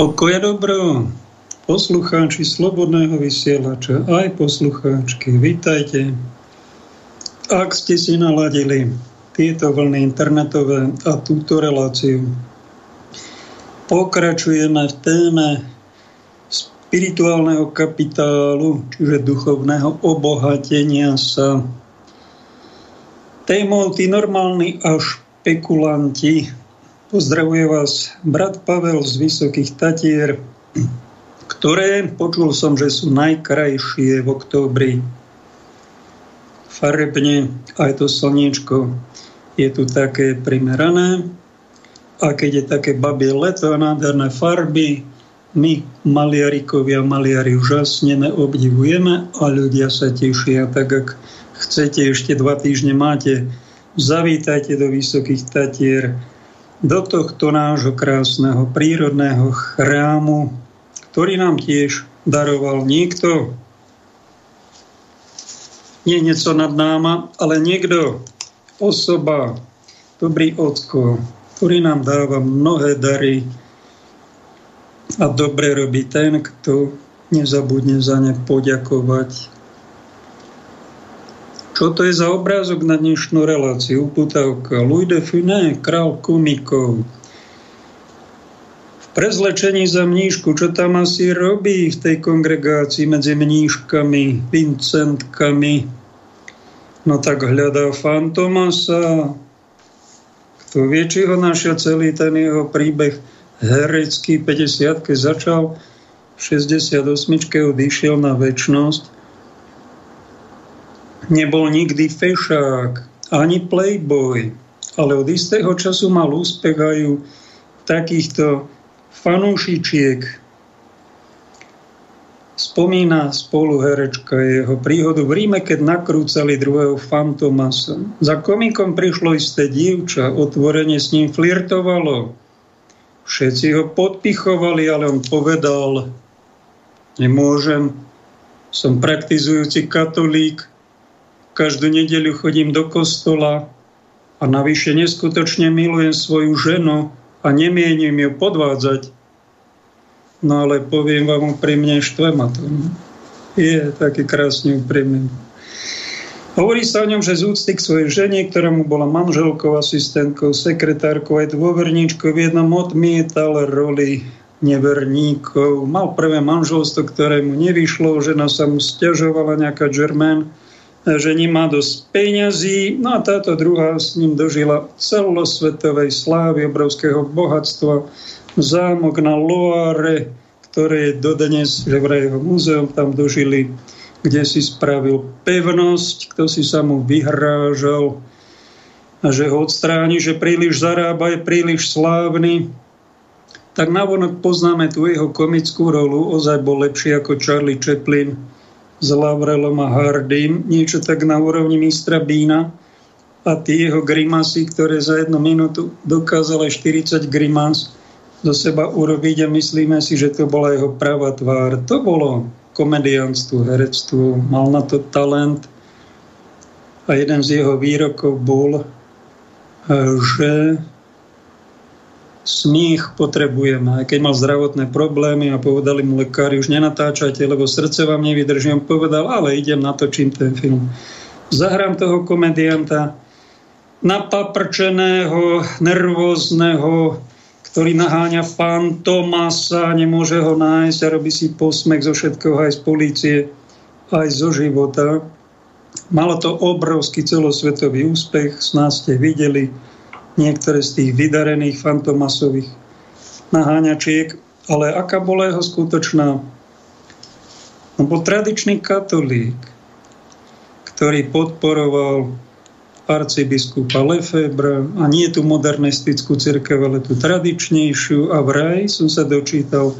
Pokoj a dobro, poslucháči Slobodného vysielača, aj poslucháčky, vítajte. Ak ste si naladili tieto vlny internetové a túto reláciu, pokračujeme v téme spirituálneho kapitálu, čiže duchovného obohatenia sa. Témou tí normálni a špekulanti. Pozdravuje vás brat Pavel z Vysokých Tatier, ktoré počul som, že sú najkrajšie v októbri. Farebne aj to slniečko je tu také primerané. A keď je také babie leto a nádherné farby, my maliarikovia, maliari žasneme, obdivujeme a ľudia sa tešia. Tak ak chcete, ešte 2 týždne máte, zavítajte do Vysokých Tatier, do tohto nášho krásneho prírodného chrámu, ktorý nám tiež daroval niekto. Nie niečo nad náma, ale niekto, osoba, dobrý ocko, ktorý nám dáva mnohé dary a dobre robí ten, kto nezabudne za ne poďakovať. Čo to je za obrázok na dnešnú reláciu? Uputavka. Louis de Funès, král komikov. V prezlečení za mníšku, čo tam asi robí v tej kongregácii medzi mníškami, vincentkami? No tak hľadá Fantomasa. Kto vie, či ho našiel celý ten jeho príbeh herecký 50-ke začal, v 68-ke odišiel na večnosť. Nebol nikdy fešák, ani playboy, ale od istého času mal úspech aj u takýchto fanúšičiek. Spomína spoluherečka jeho príhodu v Ríme, keď nakrúcali druhého Fantomasa. Za komikom prišlo isté dievča, otvorene s ním flirtovalo. Všetci ho podpichovali, ale on povedal: nemôžem, som praktizujúci katolík, každú nedeľu chodím do kostola a navyše neskutočne milujem svoju ženu a nemienim ju podvádzať. No ale poviem vám úprimne, štve ma to. Je taký krásny úprimný. Hovorí sa o ňom, že z úcty k svojej žene, ktorá mu bola manželkou, asistentkou, sekretárkou aj dôverníčkou, v jednom odmietal roli neverníkov. Mal prvé manželstvo, ktoré mu nevyšlo, žena sa mu sťažovala, nejaká Germaine, že nemá dosť peňazí. No a táto druhá s ním dožila celosvetovej slávy, obrovského bohatstva, zámok na Loire, ktoré je dodnes v jeho múzeum, tam dožili, kde si spravil pevnosť, kto si sa mu vyhrážal, že ho odstráni, že príliš zarába, je príliš slávny. Tak navonok poznáme tú jeho komickú rolu, ozaj bol lepší ako Charlie Chaplin s Lavrelom a Hardym, niečo tak na úrovni mistra Bína, a tie jeho grimasy, ktoré za 1 minútu dokázali 40 grimas do seba urobiť, a myslíme si, že to bola jeho pravá tvár. To bolo komediánstvo, herectvo, mal na to talent a jeden z jeho výrokov bol, že smiech potrebujeme. Aj keď mal zdravotné problémy a povedali mu lekári, už nenatáčajte, lebo srdce vám nevydrží. On povedal, ale idem, natočím ten film. Zahrám toho komedianta napaprčeného, nervózneho, ktorý naháňa Fantomasa, nemôže ho nájsť a robí si posmech zo všetkého, aj z polície, aj zo života. Malo to obrovský celosvetový úspech, snáď ste videli niektoré z tých vydarených Fantomasových naháňačiek. Ale aká bola jeho skutočná? On bol tradičný katolík, ktorý podporoval arcibiskupa Lefebvra, a nie tú modernistickú cirkev, ale tú tradičnejšiu, a vraj som sa dočítal,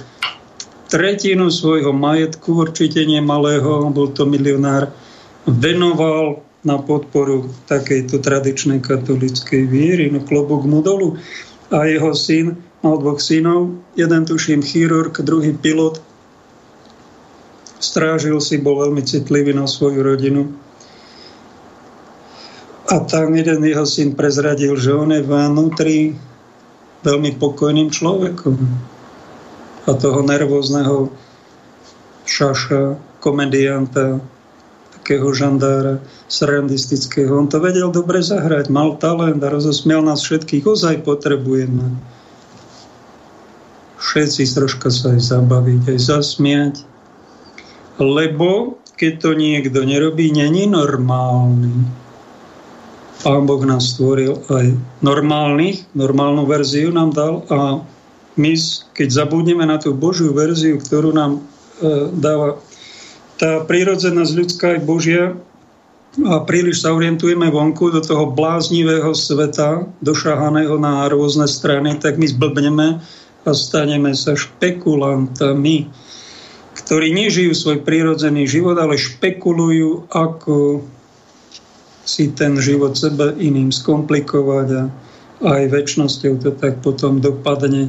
1/3 svojho majetku, určite nemalého, bol to milionár, venoval na podporu takejto tradičnej katolíckej viery. No klobúk mu dolu. A jeho syn, mal 2 synov, jeden tuším chirurg, druhý pilot. Strážil si, bol veľmi citlivý na svoju rodinu. A tam jeden jeho syn prezradil, že on je vnútri veľmi pokojným človekom. A a toho nervózneho šaša, komedianta, takého žandára, srandistického. On to vedel dobre zahrať, mal talent a rozosmiel nás všetkých. Ozaj potrebujeme všetci troška sa aj zabaviť, aj zasmiať. Lebo keď to niekto nerobí, není normálny. Pán Boh nás stvoril aj normálnych, normálnu verziu nám dal a my, keď zabudneme na tú Božiu verziu, ktorú nám dáva tá prírodzenosť ľudská aj Božia a príliš sa orientujeme vonku do toho bláznivého sveta, došahaného na rôzne strany, tak my zblbneme a staneme sa špekulantami, ktorí nežijú svoj prírodzený život, ale špekulujú, ako si ten život sebe iným skomplikovať a aj večnosťou to tak potom dopadne.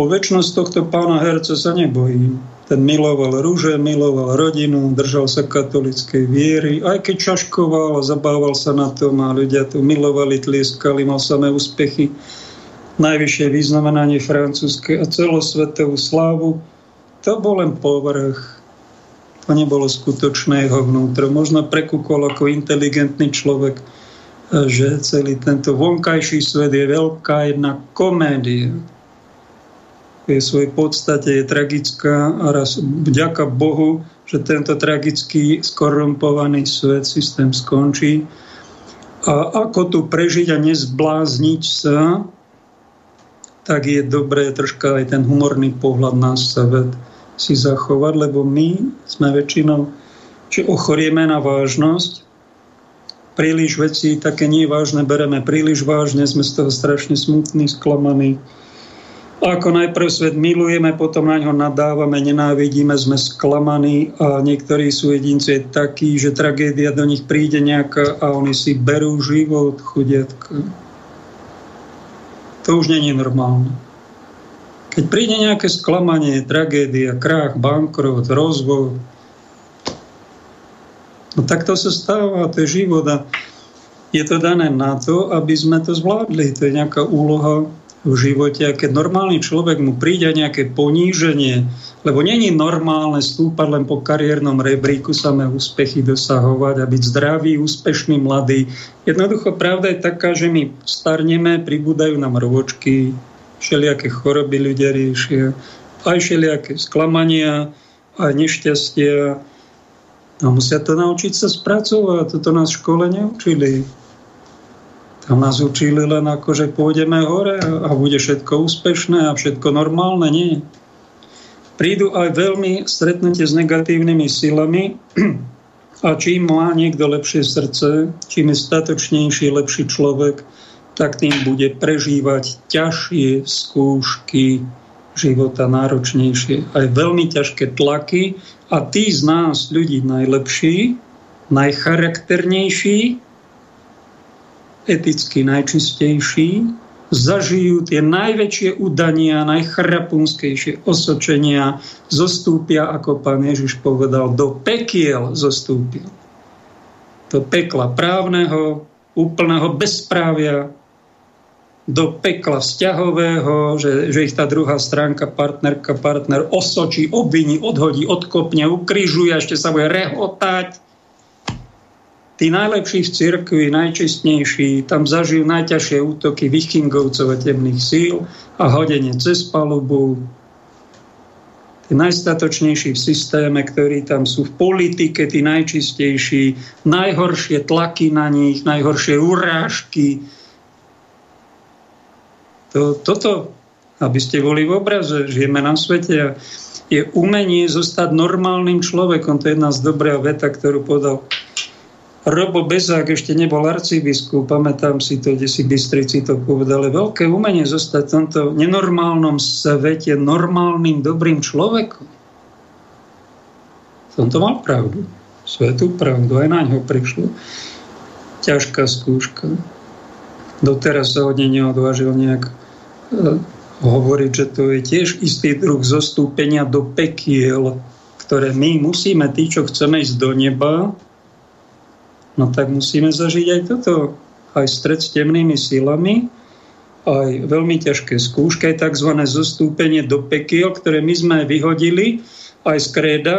O večnosť tohto pána herca sa nebojí. Ten miloval rúže, miloval rodinu, držal sa katolíckej viery, aj keď čaškoval a zabával sa na tom a ľudia to milovali, tlieskali, mal samé úspechy. Najvyššie vyznamenanie francúzske a celosvetovú slávu, to bol len povrch. To nebolo skutočné jeho vnútro. Možno prekúkol ako inteligentný človek, že celý tento vonkajší svet je veľká jedna komédia. V svojej podstate je tragická a raz vďaka Bohu, že tento tragický, skorumpovaný svet systém skončí. A ako tu prežiť a nezblázniť sa, tak je dobré troška aj ten humorný pohľad na svet si zachovať, lebo my sme väčšinou, či ochorieme na vážnosť, príliš veci také nevážne bereme, príliš vážne, sme z toho strašne smutní, sklamaní. Ako najprv svet milujeme, potom na ňo nadávame, nenávidíme, sme sklamaní a niektorí sú jedinci takí, že tragédia do nich príde nejaká a oni si berú život, chudiatka. To už nie je normálne. Keď príde nejaké sklamanie, tragédia, krách, bankrot, rozvod, no tak to sa stáva, to je život a je to dané na to, aby sme to zvládli. To je nejaká úloha v živote. A keď normálny človek mu príde nejaké poníženie, lebo nie je normálne stúpať len po kariérnom rebríku, samé úspechy dosahovať a byť zdravý, úspešný, mladý. Jednoducho pravda je taká, že my starneme, pribúdajú nám rôčky, všelijaké choroby ľudia riešia, aj všelijaké sklamania, aj nešťastia. No musia to naučiť sa spracovať, toto nás v škole neučili. Tam nás učili len ako, že pôjdeme hore a bude všetko úspešné a všetko normálne, nie. Prídu aj veľmi stretnutie s negatívnymi silami a čím má niekto lepšie srdce, čím je statočnejší, lepší človek, tak tým bude prežívať ťažšie skúšky života, náročnejšie. Aj veľmi ťažké tlaky a tí z nás, ľudí najlepší, najcharakternejší, eticky najčistejší, zažijú tie najväčšie udania, najchrapunskejšie osočenia, zostúpia, ako pán Ježiš povedal, do pekiel zostúpia. Do pekla právneho, úplného bezprávia, do pekla vzťahového, že ich tá druhá stránka, partner, osočí, obviní, odhodí, odkopne, ukrižuje, ešte sa bude rehotať. Tí najlepší v cirkvi, najčistnejší, tam zažijú najťažšie útoky vikingovcov a temných síl a hodenie cez palubu. Tí najstatočnejší v systéme, ktorí tam sú v politike, tí najčistejší, najhoršie tlaky na nich, najhoršie urážky. Toto, aby ste boli v obraze, žijeme na svete a je umenie zostať normálnym človekom. To je jedna z dobrá veta, ktorú podal Robo Bezák, ešte nebol arcibiskup, pamätám si to, kde si Bystrici to povedali. Veľké umenie zostať v tomto nenormálnom svete normálnym, dobrým človekom. Som to mal pravdu. Svetú pravdu. Aj na ňo prišlo. Ťažká skúška. Doteraz sa od nej neodvážil nejak hovoriť, že to je tiež istý druh zostúpenia do pekiel, ktoré my musíme, tí, čo chceme ísť do neba, no tak musíme zažiť aj toto. Aj stret s temnými silami, aj veľmi ťažké skúške, takzvané zostúpenie do pekiel, ktoré my sme vyhodili aj z kréda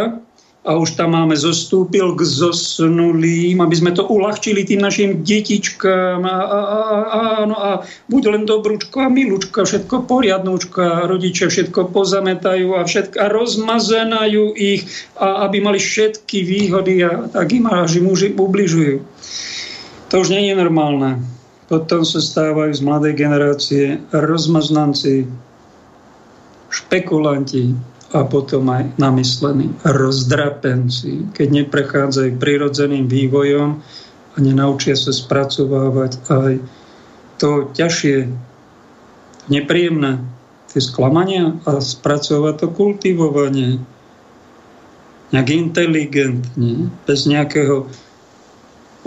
a už tam máme zostúpil k zosnulým, aby sme to uľahčili tým našim detičkám a buď len dobrúčko a milúčko, všetko poriadnúčko a rodičia všetko pozametajú a rozmazenajú ich, a aby mali všetky výhody a tak im až im ubližujú. To už nie je normálne. Potom sa stávajú z mladej generácie rozmaznanci, špekulanti a potom aj namyslení rozdrapenci, keď neprechádzajú prirodzeným vývojom a nenaučia sa spracovávať aj to ťažšie, nepríjemné, tie sklamania a spracovať to kultivovanie nejak inteligentne, bez nejakého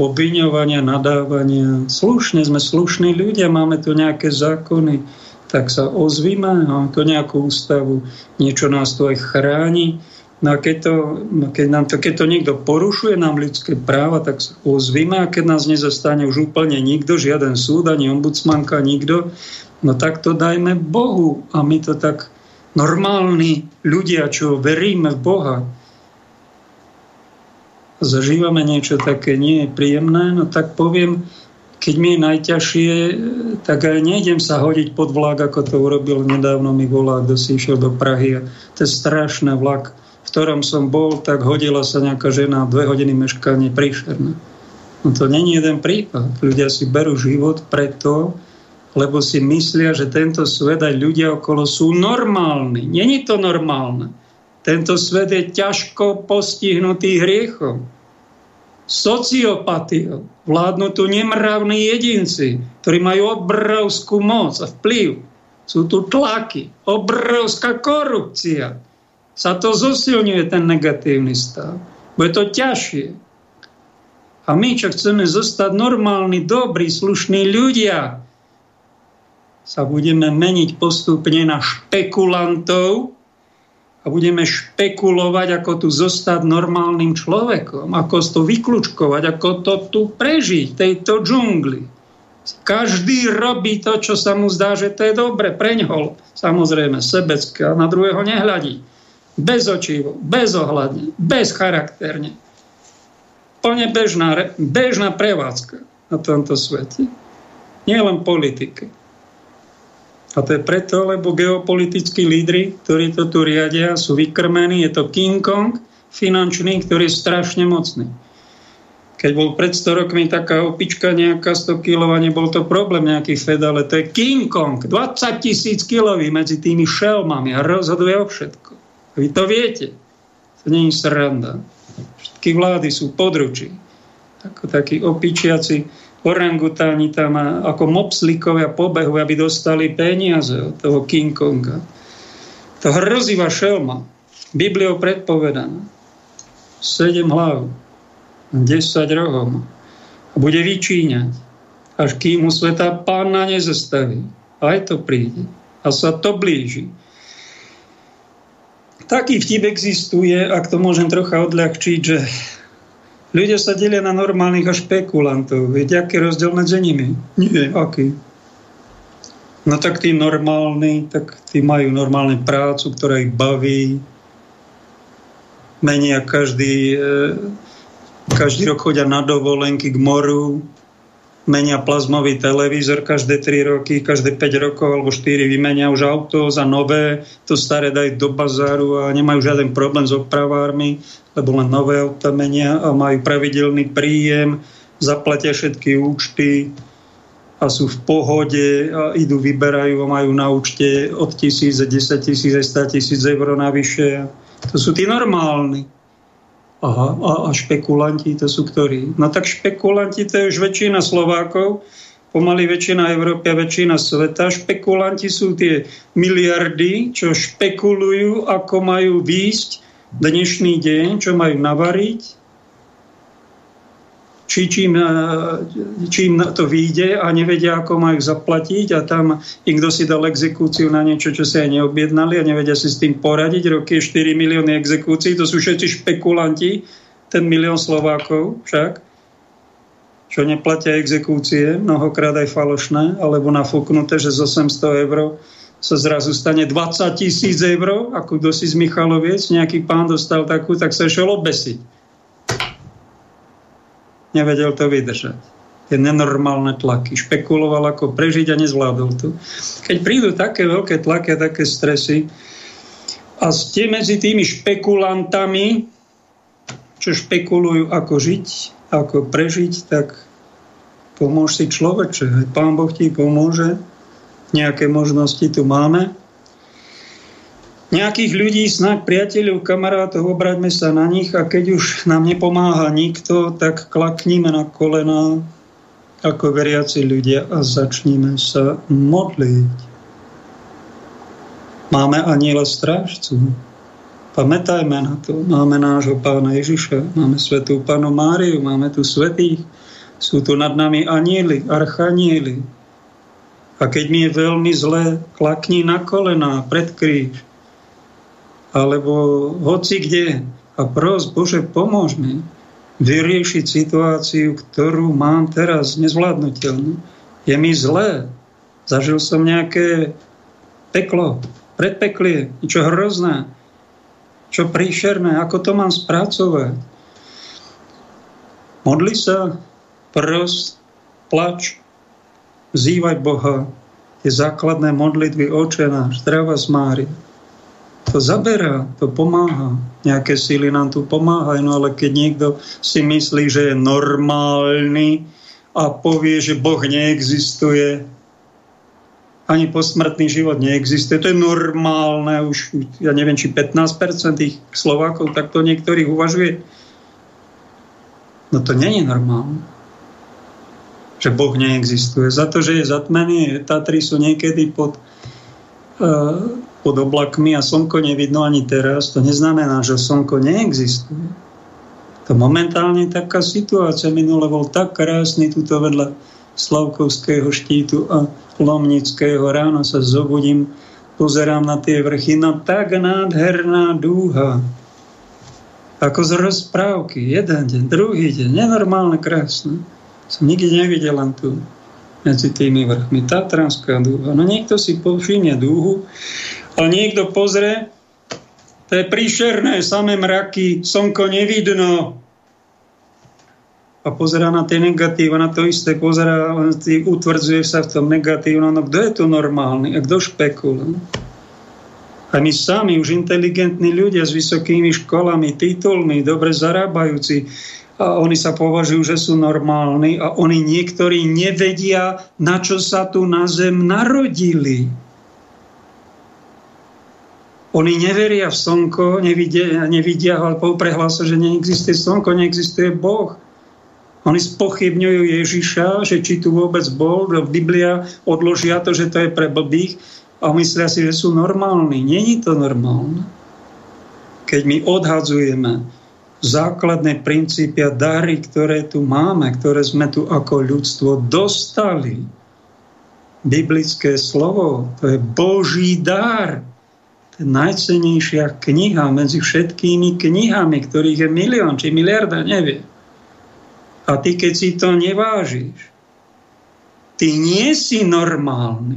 obviňovania, nadávania. Slušne sme slušní ľudia, máme tu nejaké zákony, tak sa ozvíme, máme tu nejakú ústavu, niečo nás tu aj chráni. No a keď to niekto porušuje nám ľudské práva, tak sa ozvíme, a keď nás nezastane už úplne nikto, žiaden súd, ani ombudsmanka, nikto, no tak to dajme Bohu. A my to tak normálni ľudia, čo veríme v Boha, zažívame niečo také nie je príjemné, no tak poviem, keď mi je najťažšie, tak aj nejdem sa hodiť pod vlak, ako to urobil nedávno mi volá, kto si išiel do Prahy. A to je strašný vlak, v ktorom som bol, tak hodila sa nejaká žena, 2 hodiny meškanie, príšerné. No to nie je jeden prípad. Ľudia si berú život preto, lebo si myslia, že tento svet aj ľudia okolo sú normálni. Není to normálne. Tento svet je ťažko postihnutý hriechom, sociopatiou. Vládnu tu nemravní jedinci, ktorí majú obrovskú moc a vplyv. Sú tu tlaky, obrovská korupcia. Sa to zosilňuje, ten negatívny stav. Bude to ťažšie. A my, čo chceme zostať normálni, dobrí, slušní ľudia, sa budeme meniť postupne na špekulantov, a budeme špekulovať, ako tu zostať normálnym človekom, ako to vyklúčkovať, ako to tu prežiť, tejto džungli. Každý robí to, čo sa mu zdá, že to je dobre pre ňoho. Samozrejme, sebecky, a na druhého nehľadí. Bezočivo, bezohľadne, bezcharakterne. Plne bežná prevádzka na tomto svete. Nie len politika. A to je preto, lebo geopolitickí lídri, ktorí to tu riadia, sú vykrmení. Je to King Kong finančný, ktorý je strašne mocný. Keď bol pred 100 rokmi taká opička nejaká 100 kilová, nebol to problém nejaký Fed, ale to je King Kong, 20 000 kilový medzi tými šelmami a rozhoduje o všetko. A vy to viete. To nie je sranda. Všetky vlády sú područí. Ako takí opičiaci orangutáni tam ako mopslikovia pobehu, aby dostali peniaze od toho King Konga. To hrozivá šelma, Bibliou predpovedaná. 7 hlav, 10 rohov. A bude vyčíňať, až kým mu Svätá Panna nezastaví. Aj to príde. A sa to blíži. Taký vtip existuje, ak to môžem trocha odľahčiť, že ľudia sa delia na normálnych a špekulantov. Viete, aký rozdiel medzi nimi? Nie, aký? No tak tí normálni, tak tí majú normálnu prácu, ktorá ich baví. Menia každý rok chodia na dovolenky k moru. Menia plazmový televízor každé 3 roky, každé 5 rokov alebo 4 vymenia už auto za nové. To staré dajú do bazáru a nemajú žiaden problém s opravármi, lebo len nové auta menia a majú pravidelný príjem, zaplatia všetky účty a sú v pohode a idú, vyberajú a majú na účte od 1000, 10 000, 100 000 eur navyše. To sú tí normálni. Aha, a špekulanti to sú ktorí? No tak špekulanti to je už väčšina Slovákov, pomaly väčšina Európy a väčšina sveta. Špekulanti sú tie miliardy, čo špekulujú, ako majú výjsť dnešný deň, čo majú navariť, či čím to vyjde a nevedia, ako majú zaplatiť a tam nikto si dal exekúciu na niečo, čo si aj neobjednali a nevedia si s tým poradiť. Roky 4 milióny exekúcií, to sú všetci špekulanti, ten milión Slovákov však. čo neplatia exekúcie, mnohokrát aj falošné, alebo nafúknuté, že z 800 eur sa zrazu stane 20 000 eur, ako dosi z Michaloviec, nejaký pán dostal takú, tak sa išiel obesiť. Nevedel to vydržať. Tie nenormálne tlaky. Špekuloval, ako prežiť a nezvládol to. Keď prídu také veľké tlaky a také stresy a ste medzi tými špekulantami, čo špekulujú, ako žiť, ako prežiť, tak pomôž si človeče. Pán Boh ti pomôže. Nejaké možnosti tu máme. Nejakých ľudí, snáď priateľov, kamarátov, obraťme sa na nich a keď už nám nepomáha nikto, tak klaknime na kolená ako veriaci ľudia a začnime sa modliť. Máme anjela strážcu. Pamätajme na to. Máme nášho Pána Ježiša, máme svätú Pannu Máriu, máme tu svätých. Sú tu nad nami anjeli, archanieli. A keď mi je veľmi zle, klakni na kolená pred kríž. Alebo hoci kde a pros, Bože, pomôž mi vyriešiť situáciu, ktorú mám teraz nezvládnutelnú. Je mi zlé. Zažil som nejaké peklo, predpeklie, niečo hrozné, čo príšerné, ako to mám spracovať. Modli sa, pros, plač, vzývaj Boha, tie základné modlitby Otče náš, zdravá Mária. To zaberá, to pomáha. Nejaké síly nám tu pomáhajú, no ale keď niekto si myslí, že je normálny a povie, že Boh neexistuje, ani posmrtný život neexistuje, to je normálne už, ja neviem, či 15% tých Slovákov takto niektorých uvažuje. No to nie je normálne, že Boh neexistuje. Za to, že je zatmený, Tatry sú niekedy pod oblakmi a slnko nevidno ani teraz, to neznamená, že slnko neexistuje. To momentálne taká situácia. Minule bol tak krásny tuto vedľa Slavkovského štítu a Lomnického. Ráno sa zobudím, pozerám na tie vrchy, no tak nádherná dúha. Ako z rozprávky. Jeden deň, druhý deň. Nenormálne krásne. Som nikdy nevidel len tu. Medzi tými vrchmi Tatranská dúha. No niekto si povšimne dúhu, ale niekto pozrie, to je príšerné, samé mraky, slnko nevidno. A pozerá na tie negatíva, na to isté pozerá, len utvrdzuje sa v tom negatívnom. No kto je tu normálny a kto špekuluje? A my sami, už inteligentní ľudia s vysokými školami, titulmi, dobre zarábajúci, a oni sa považujú, že sú normálni a oni niektorí nevedia, na čo sa tu na zem narodili. Oni neveria v slnko, nevidia, ale prehlásia, že neexistuje slnko, neexistuje Boh. Oni spochybňujú Ježiša, že či tu vôbec bol, Biblia odložia to, že to je pre blbých a myslia si, že sú normálni. Není to normálne. Keď my odhadzujeme základné princípy a dary, ktoré tu máme, ktoré sme tu ako ľudstvo dostali. Biblické slovo, to je Boží dar. To je najcennejšia kniha medzi všetkými knihami, ktorých je milión či miliarda, neviem. A ty, keď si to nevážiš, ty nie si normálny.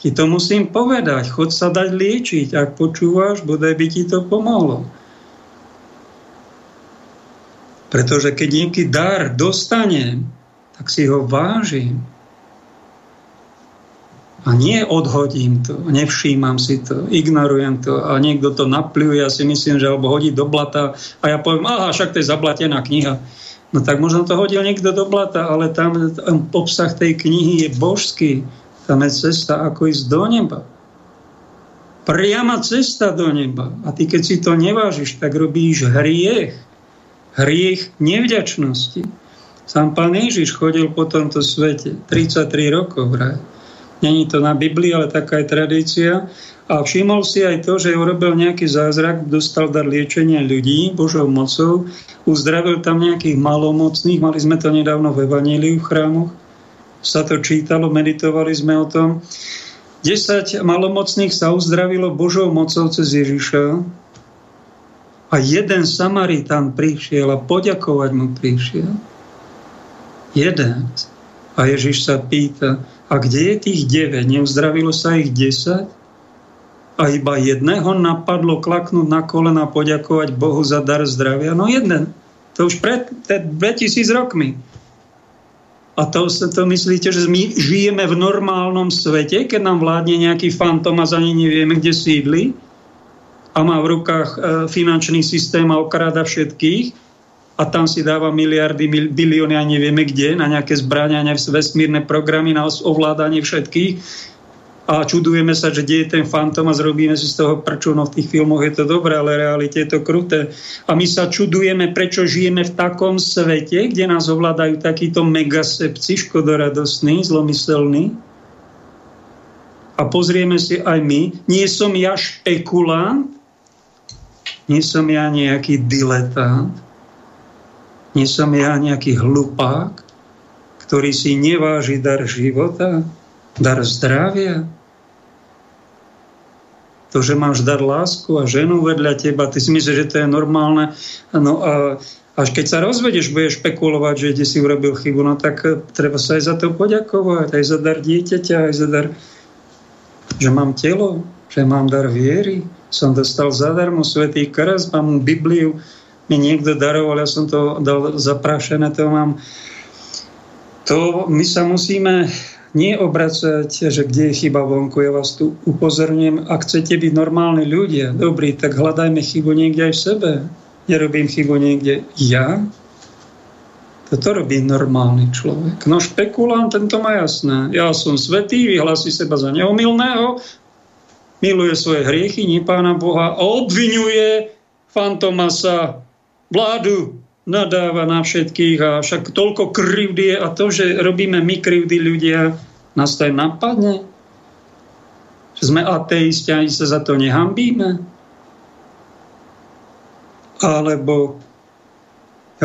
Ti to musím povedať, chod sa dať liečiť. Ak počúvaš, bodaj by ti to pomohlo. Pretože keď nejaký dar dostanem, tak si ho vážim. A nie odhodím to, nevšímam si to, ignorujem to a niekto to napľuje, ja si myslím, že alebo hodí do blata a ja poviem, aha, však to je zablatená kniha. No tak možno to hodil niekto do blata, ale tam obsah tej knihy je božský. Tam je cesta, ako ísť do neba. Priama cesta do neba. A ty, keď si to nevážiš, tak robíš hriech. Hriech nevďačnosti. Sám Pán Ježiš chodil po tomto svete 33 rokov. Není to na Biblii, ale taká je tradícia. A všimol si aj to, že urobil nejaký zázrak, dostal dar liečenia ľudí Božou mocou, uzdravil tam nejakých malomocných, mali sme to nedávno v Evaníliu v chrámoch, sa to čítalo, meditovali sme o tom. 10 malomocných sa uzdravilo Božou mocou cez Ježiša. A jeden Samaritán prišiel a poďakovať mu prišiel. Jeden. A Ježiš sa pýta, a kde je tých 9? Neuzdravilo sa ich 10? A iba jedného napadlo klaknúť na kolena a poďakovať Bohu za dar zdravia? No jeden. To už pred 2000 rokmi. A to myslíte, že my žijeme v normálnom svete, keď nám vládne nejaký fantom a za ne nevieme, kde sídli? A má v rukách finančný systém a okráda všetkých a tam si dáva miliardy, bilióny a nevieme kde, na nejaké zbrania, na vesmírne programy, na ovládanie všetkých. A čudujeme sa, že kde je ten fantom a zrobíme si z toho prču. No v tých filmoch je to dobré, ale v realite je to kruté. A my sa čudujeme, prečo žijeme v takom svete, kde nás ovládajú takíto megasepci, škodoradostní, zlomyselní. A pozrieme si aj my. Nie som ja špekulant, nie som ja nejaký diletant, nie som ja nejaký hlupák, ktorý si neváži dar života, dar zdravia. To, že máš dar lásku a ženu vedľa teba, ty si myslíš, že to je normálne. No a až keď sa rozvedeš, budeš špekulovať, že kde si urobil chybu, no tak treba sa aj za to poďakovať, aj za dar dieťaťa, aj za dar, že mám telo, že mám dar viery. Som dostal zadarmo svätý krst, mám Bibliu, mi niekto daroval, ja som to dal zaprášené, to mám. To my sa musíme neobracať, že kde je chyba vonku. Ja vás tu upozorňujem, ak chcete byť normálni ľudia, dobrí, tak hľadajme chybu niekde aj v sebe. Nerobím chybu niekde ja. Toto robí normálny človek. No špekulant, tento má jasné. Ja som svätý, vyhlási seba za neomylného, miluje svoje hriechy, nie Pána Boha, a obvinuje fantomasa, vládu, nadáva na všetkých, a však toľko krivdy je, a to, že robíme my krivdy ľudia, nás to aj napadne. Že sme ateisti, ani sa za to nehambíme. Alebo,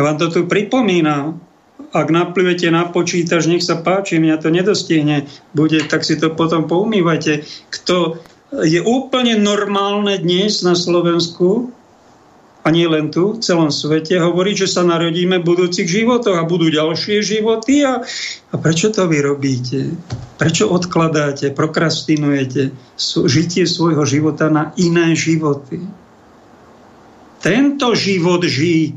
ja vám to tu pripomínam, ak naplivete na počítač, nech sa páči, mňa to nedostihne, bude, tak si to potom poumývajte. Kto je úplne normálne dnes na Slovensku a nie len tu, v celom svete hovorí, že sa narodíme v budúcich životoch a budú ďalšie životy a prečo to vy robíte? Prečo odkladáte, prokrastinujete žitie svojho života na iné životy? Tento život žij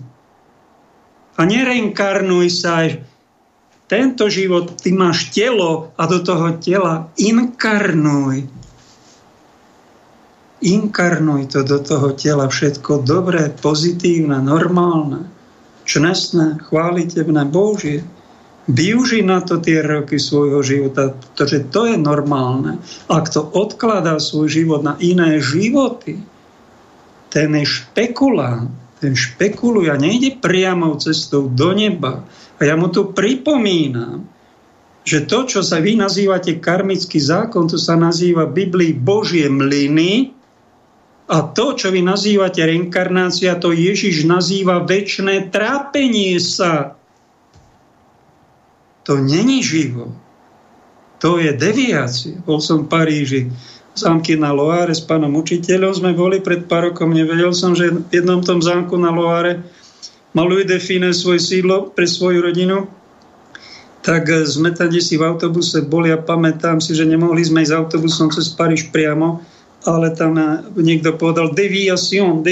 a nereinkarnuj sa. Tento život, ty máš telo a do toho tela inkarnuj. Inkarnuj to do toho tela, všetko dobré, pozitívne, normálne, čestné, chválitevné, Božie. Využij na to tie roky svojho života, pretože to je normálne. Ak to odkladá svoj život na iné životy, ten je špekulant, ten špekuluje a nejde priamou cestou do neba. A ja mu tu pripomínam, že to, čo sa vy nazývate karmický zákon, to sa nazýva v Biblii Božie mlyny. A to, čo vy nazývate reinkarnácia, to Ježiš nazýva večné trápenie sa. To není živo. To je deviácia. Bol som v Paríži. V zámky na Loáre s pánom učiteľom sme boli pred pár rokom. Nevedel som, že v jednom tom zámku na Loáre mal Louis de Funès svoje sídlo pre svoju rodinu. Tak sme tam si v autobuse boli a pamätám si, že nemohli sme ísť autobusom cez Paríž priamo, ale tam niekto povedal deviation,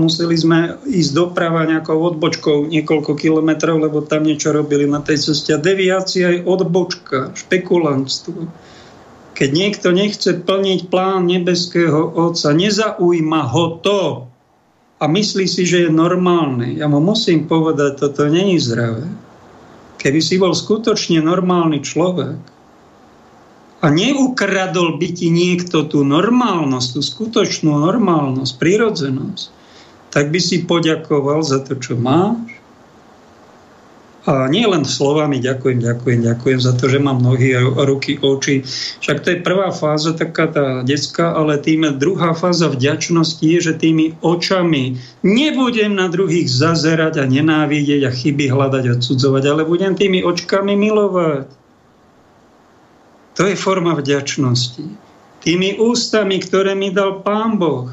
museli sme ísť doprava nejakou odbočkou niekoľko kilometrov, lebo tam niečo robili na tej ceste. A deviácia je odbočka, špekulantstvo. Keď niekto nechce plniť plán nebeského Otca, nezaujíma ho to a myslí si, že je normálny. Ja mu musím povedať, toto nie je zdravé. Keby si bol skutočne normálny človek, a neukradol by ti niekto tú normálnosť, tú skutočnú normálnosť, prirodzenosť, tak by si poďakoval za to, čo máš. A nie len slovami ďakujem za to, že mám nohy, ruky, oči. Však to je prvá fáza, taká tá detská, ale tým druhá fáza vďačnosti je, že tými očami nebudem na druhých zazerať a nenávidieť a chyby hľadať a odsudzovať, ale budem tými očkami milovať. To je forma vďačnosti. Tými ústami, ktoré mi dal Pán Boh.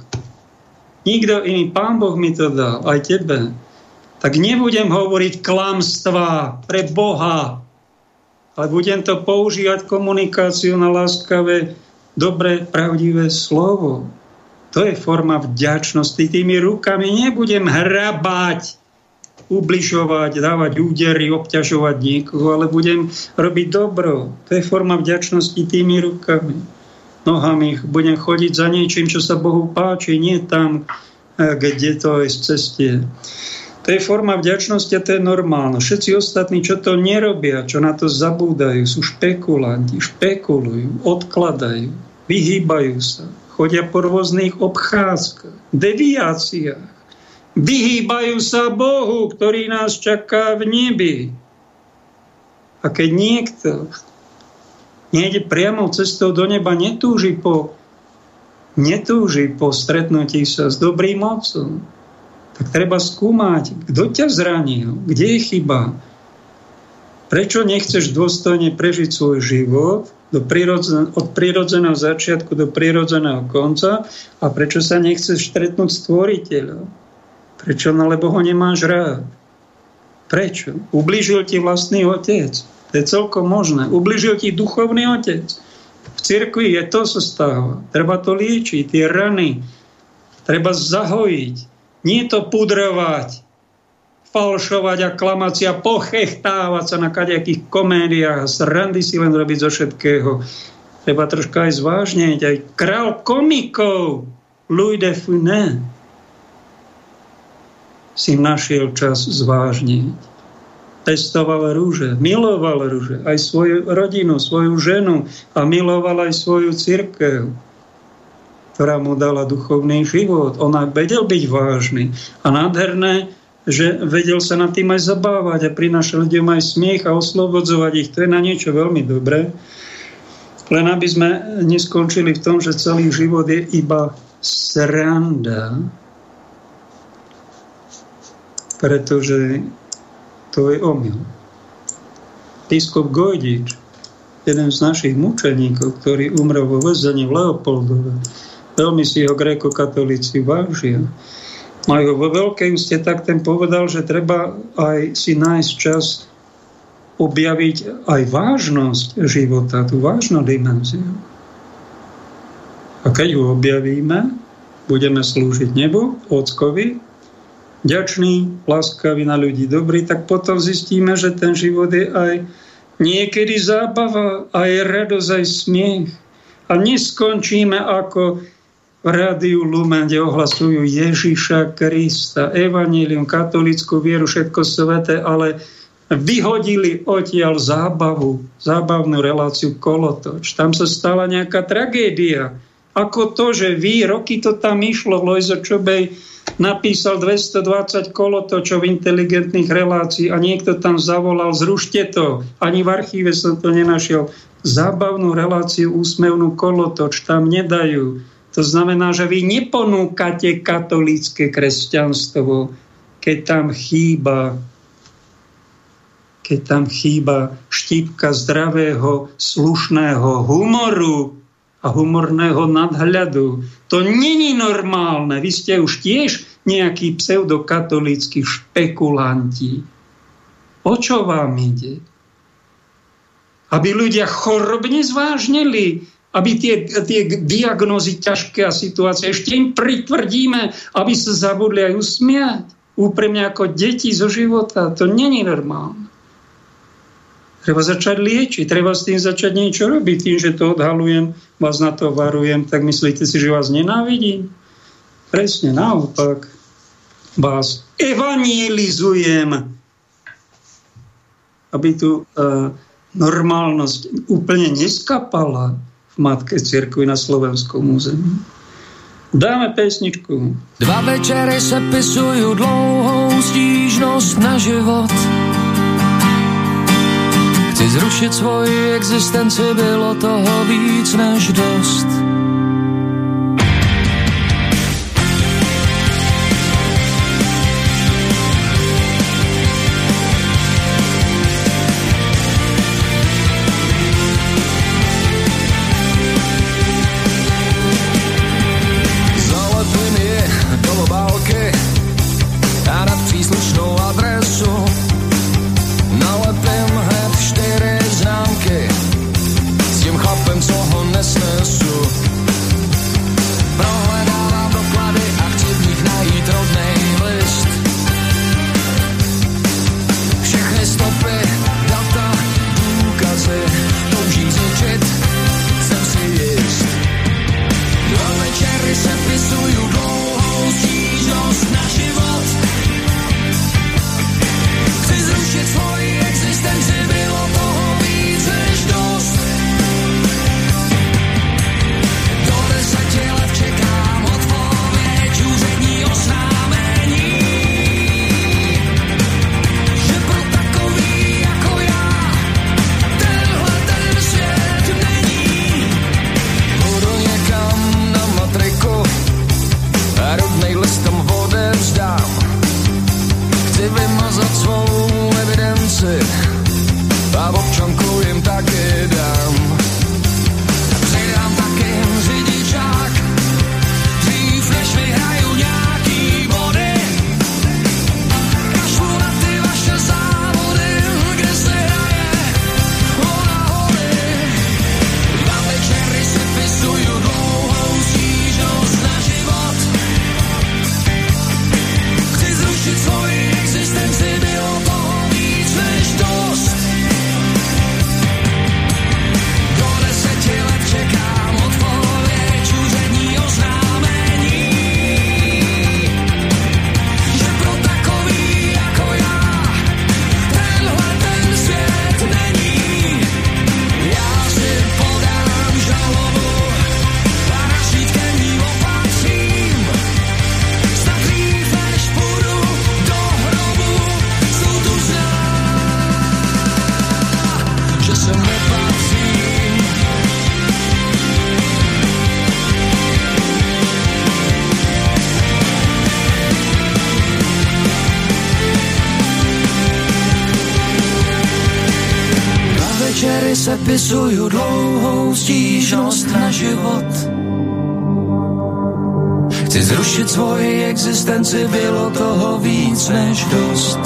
Nikto iný, Pán Boh mi to dal, aj tebe. Tak nebudem hovoriť klamstvá pre Boha, ale budem to používať komunikáciu na láskavé, dobre, pravdivé slovo. To je forma vďačnosti. Tými rukami nebudem hrabať, ubližovať, dávať údery, obťažovať niekoho, ale budem robiť dobro. To je forma vďačnosti tými rukami. Nohami budem chodiť za niečím, čo sa Bohu páči, nie tam, kde to je v ceste. To je forma vďačnosti a to je normálne. Všetci ostatní, čo to nerobia, čo na to zabúdajú, sú špekulanti, špekulujú, odkladajú, vyhýbajú sa, chodia po rôznych obcházkach, deviáciách, vyhýbajú sa Bohu, ktorý nás čaká v nebi. A keď niekto nejde priamo cestou do neba, netúži po stretnutí sa s dobrým otcom, tak treba skúmať, kto ťa zranil, kde je chyba, prečo nechceš dôstojne prežiť svoj život od prirodzeného začiatku do prirodzeného konca a prečo sa nechceš stretnúť stvoriteľa. Prečo? No lebo ho nemáš rád. Prečo? Ublížil ti vlastný otec. To je celkom možné. Ubližil ti duchovný otec. V cirkvi je to, sa stáva. Treba to liečiť, tie rany. Treba zahojiť. Nie to pudrovať, falšovať a klamať si a pochechtávať sa na kadejakých komédiách a srandy si len robiť zo všetkého. Treba troška aj zvážneť. Aj král komikov Louis de Funès si našiel čas zvážneť. Testoval rúže, miloval rúže, aj svoju rodinu, svoju ženu a miloval aj svoju cirkev, ktorá mu dala duchovný život. Ona vedel byť vážny a nádherné, že vedel sa nad tým aj zabávať a prinášať ľuďom aj smiech a oslobodzovať ich. To je na niečo veľmi dobré. Len aby sme neskončili v tom, že celý život je iba sranda, pretože to je omyl. Biskup Gojdič, jeden z našich mučeníkov, ktorý umrel vo väzení v Leopoldove, veľmi si ho gréko-katolíci vážia, majú ho vo veľkej úste, tak ten povedal, že treba aj si nájsť čas objaviť aj vážnosť života, tú vážnu dimenziu. A keď ju objavíme, budeme slúžiť nebu, Ockovi, vďačný, láskavý na ľudí, dobrý, tak potom zistíme, že ten život je aj niekedy zábava, aj radosť, aj smiech. A neskončíme ako v rádiu Lumen, kde ohlasujú Ježiša Krista, evanjelium, katolícku vieru, všetko sveté, ale vyhodili odtiaľ zábavu, zábavnú reláciu kolotoč. Tam sa stala nejaká tragédia. Ako to, že vy, roky to tam išlo, Lojzo Čobej napísal 220 kolotočov inteligentných relácií a niekto tam zavolal, zrušte to. Ani v archíve som to nenašiel. Zábavnú reláciu, úsmevnú kolotoč tam nedajú. To znamená, že vy neponúkate katolícke kresťanstvo, keď tam chýba štípka zdravého, slušného humoru a humorného nadhľadu. To není normálne. Vy ste už tiež nejakí pseudokatolíckí špekulanti. O čo vám ide? Aby ľudia chorobne zvážnili, aby tie diagnózy ťažké a situácie ešte im pritvrdíme, aby sa zabudli aj usmiať. Úprimne ako deti zo života. To není normálne. Treba začať liečiť, treba s tým začať niečo robiť. Tým, že to odhalujem, vás na to varujem, tak myslíte si, že vás nenávidím? Presne naopak. Vás evangelizujem, aby tu normálnosť úplne neskapala v Matke cirkvi na slovenskom území. Dáme pesničku. Dva večery se pisujú dlouhou stížnosť na život. Chci zrušit svoji existenci, bylo toho víc než dost. Zalepím je do sepisuju dlouhou stížnost na život. Chci zrušit svoji existenci, bylo toho víc než dost.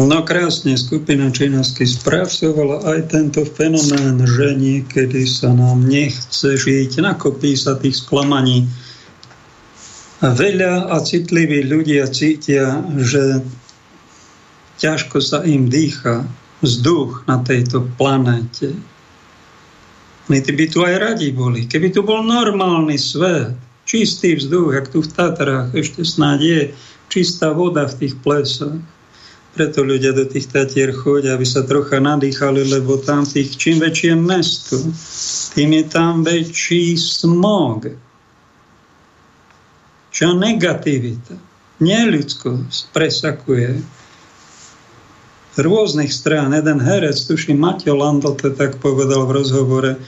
No krásne, skupina Činasky spracúvala aj tento fenomén, že niekedy sa nám nechce žiť, nakopí sa tých sklamaní. Veľa a citliví ľudia cítia, že ťažko sa im dýcha vzduch na tejto planéte. My by tu aj radi boli. Keby tu bol normálny svet, čistý vzduch, jak tu v Tatrách ešte snáď je, čistá voda v tých plesoch. Preto ľudia do tých Tatier chodia, aby sa trocha nadýchali, lebo tam tých, čím väčšie mesto, tým je tam väčší smog. Čo negativita, neľudskosť presakuje z rôznych strán. Jeden herec, tuším, Maťo Landl, to tak povedal v rozhovore,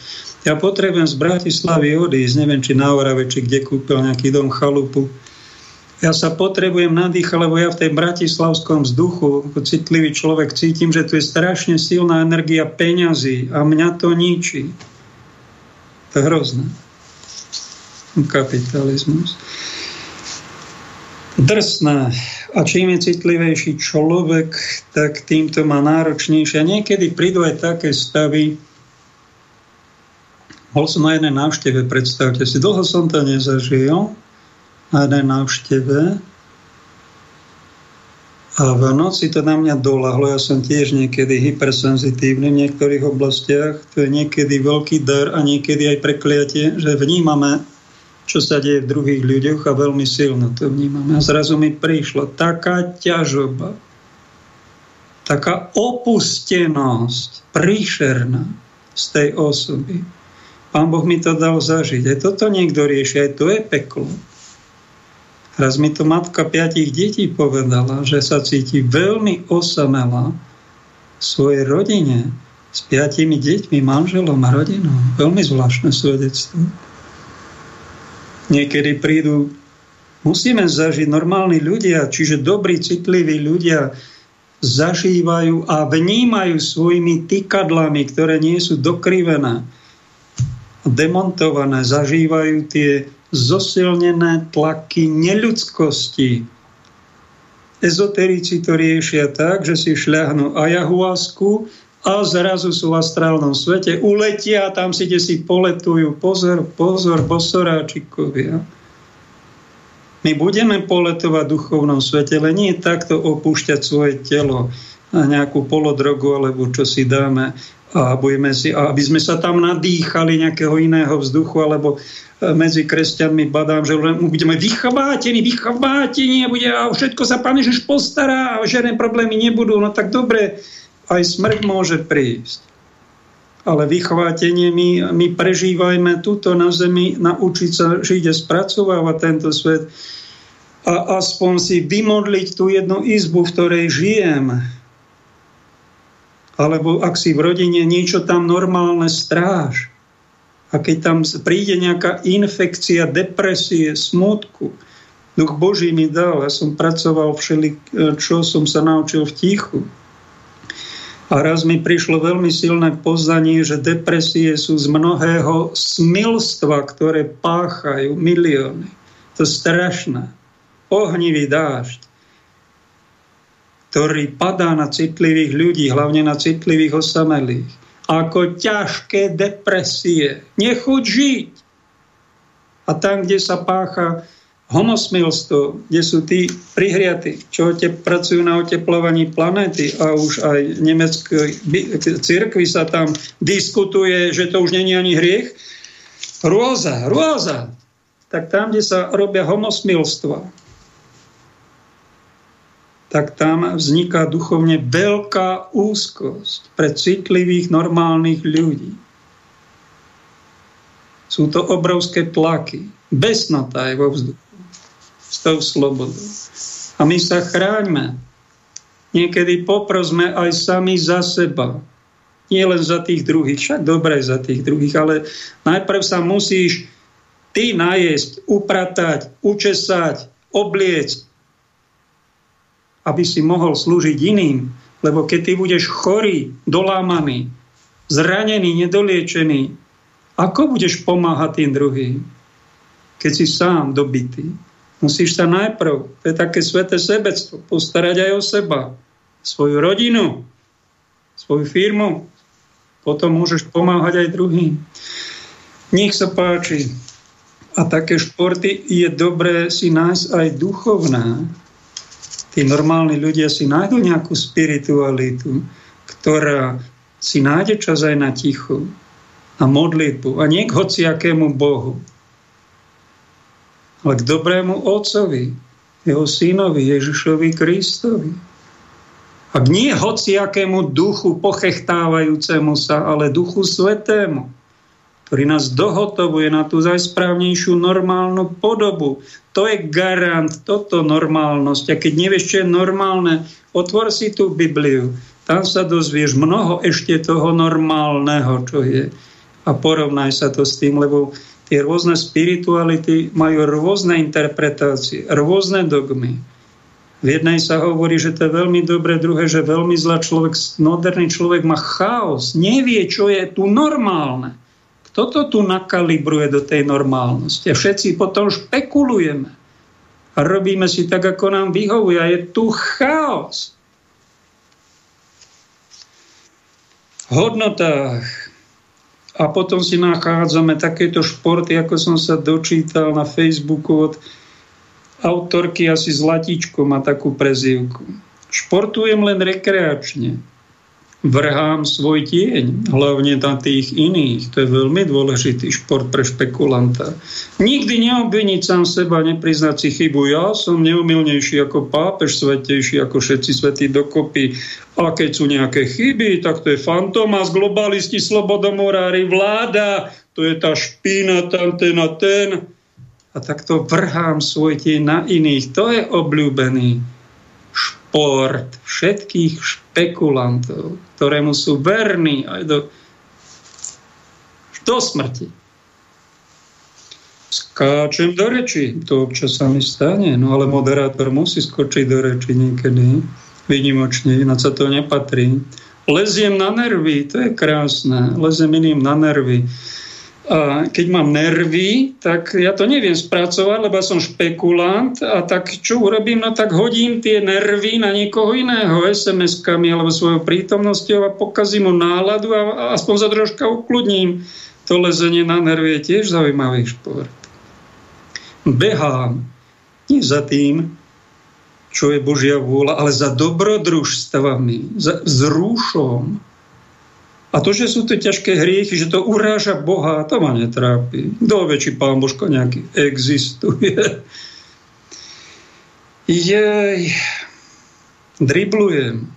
ja potrebujem z Bratislavy odísť, neviem, či na Orave, či kde kúpil nejaký dom, chalupu. Ja sa potrebujem nadýchať, lebo ja v tej bratislavskom vzduchu, ako citlivý človek, cítim, že tu je strašne silná energia peňazí a mňa to ničí. To je hrozné. Kapitalizmus. Drsné. A čím je citlivejší človek, tak tým to má náročnejšie. A niekedy prídu aj také stavy. Bol som na jednej návšteve, predstavte si, dlho som to nezažil, na jednej návšteve a v noci to na mňa doľahlo. Ja som tiež niekedy hypersenzitívny v niektorých oblastiach. To je niekedy veľký dar a niekedy aj prekliatie, že vnímame, čo sa deje v druhých ľuďoch a veľmi silno to vnímame. A zrazu mi prišla taká ťažoba, taká opustenosť príšerná z tej osoby. Pán Boh mi to dal zažiť. Aj toto niekto rieši, aj to je peklo. Raz mi to matka 5 detí povedala, že sa cíti veľmi osamelá v svojej rodine s 5 deťmi, manželom a rodinou. Veľmi zvláštne svedectvo. Niekedy prídu, musíme zažiť normálni ľudia, čiže dobrí, citliví ľudia zažívajú a vnímajú svojimi tykadlami, ktoré nie sú dokrivené, demontované, zažívajú tie zosilnené tlaky neľudskosti. Ezoterici to riešia tak, že si šľahnú ayahuasku a zrazu sú v astrálnom svete, uletia a tam si desi poletujú. Pozor, pozor, bosoráčikovia. My budeme poletovať v duchovnom svete, ale nie takto opúšťať svoje telo na nejakú polodrogu alebo čo si dáme a budeme si, aby sme sa tam nadýchali nejakého iného vzduchu, alebo medzi kresťanmi badám, že budeme vychabátení a všetko sa Pán Ježiš postará a žiadne problémy nebudú. No tak dobre, aj smrť môže prísť. Ale vychvátenie my prežívajme túto na zemi, naučiť sa žiť a spracovávať tento svet a aspoň si vymodliť tú jednu izbu, v ktorej žijem. Alebo ak si v rodine niečo tam normálne stráž. A keď tam príde nejaká infekcia, depresie, smútku, Duch Boží mi dal. Ja som pracoval všelik, čo som sa naučil v tichu. A raz mi prišlo veľmi silné poznanie, že depresie sú z mnohého smilstva, ktoré páchajú milióny. To je strašné. Ohnivý dážď, ktorý padá na citlivých ľudí, hlavne na citlivých osamelých. Ako ťažké depresie, nechuť žiť. A tam, kde sa pácha homosmilstvo, kde sú tí prihriatí, čo pracujú na oteplovaní planéty a už aj v nemeckej cirkvi sa tam diskutuje, že to už nie je ani hriech. Hrôza. Tak tam, kde sa robia homosmilstva, tak tam vzniká duchovne veľká úzkosť pre citlivých, normálnych ľudí. Sú to obrovské tlaky. Besnota je vo vzduchu s tou slobodou. A my sa chráňme. Niekedy poprosme aj sami za seba. Nie len za tých druhých, však dobre za tých druhých, ale najprv sa musíš ty najesť, upratať, učesať, obliecť, aby si mohol slúžiť iným. Lebo keď ty budeš chorý, dolámaný, zranený, nedoliečený, ako budeš pomáhať tým druhým, keď si sám dobitý? Musíš sa najprv, to je také sväté sebectvo, postarať aj o seba, svoju rodinu, svoju firmu. Potom môžeš pomáhať aj druhým. Nech sa páči. A také športy je dobré si nájsť aj duchovná. Tí normálni ľudia si nájdu nejakú spiritualitu, ktorá si nájde čas aj na ticho a modlitbu a nie k hociakému Bohu, ale k dobrému Otcovi, jeho synovi Ježišovi Kristovi. A nie hociakému duchu pochechtávajúcemu sa, ale Duchu Svätému, ktorý nás dohotovuje na tú najsprávnejšiu normálnu podobu. To je garant, toto normálnosť. A keď nevieš, čo je normálne, otvor si tú Bibliu. Tam sa dozvieš mnoho ešte toho normálneho, čo je. A porovnaj sa to s tým, lebo tie rôzne spirituality majú rôzne interpretácie, rôzne dogmy. V jednej sa hovorí, že to je veľmi dobré, druhé, že veľmi zlá. Človek, moderný človek má chaos, nevie, čo je tu normálne. Kto to tu nakalibruje do tej normálnosti? A všetci potom špekulujeme a robíme si tak, ako nám vyhovuje. A je tu chaos. V hodnotách. A potom si nachádzame takéto športy, ako som sa dočítal na Facebooku od autorky, asi Zlatíčko má takú prezývku. Športujem len rekreačne. Vrhám svoj tieň, hlavne na tých iných. To je veľmi dôležitý šport pre špekulanta. Nikdy neobviniť sám seba, nepriznať si chybu. Ja som neumilnejší ako pápež, svätejší ako všetci svätí dokopy. A keď sú nejaké chyby, tak to je fantomás, globalisti, slobodomorári, vláda. To je tá špína, tam ten a ten. A takto vrhám svoj tieň na iných. To je obľúbený šport všetkých špekulantov, ktorému sú verní aj do smrti. Skáčem do reči. To občas sa mi stane. No ale moderátor musí skočiť do reči niekedy. Výnimočne, ináč sa to nepatrí. Leziem na nervy. To je krásne. Lezem iným na nervy. A keď mám nervy, tak ja to neviem spracovať, lebo som špekulant. A tak čo urobím? No tak hodím tie nervy na niekoho iného SMS-kami alebo svojou prítomnosťou a pokazím mu náladu a aspoň za troška ukludním. To lezenie na nervy je tiež zaujímavý šport. Behám nie za tým, čo je Božia vôľa, ale za dobrodružstvami, za vzrušom. A to, že sú to ťažké hriechy, že to uráža Boha, to ma netrápi. Do väčší Pán Božko nejaký existuje. Jej, driblujem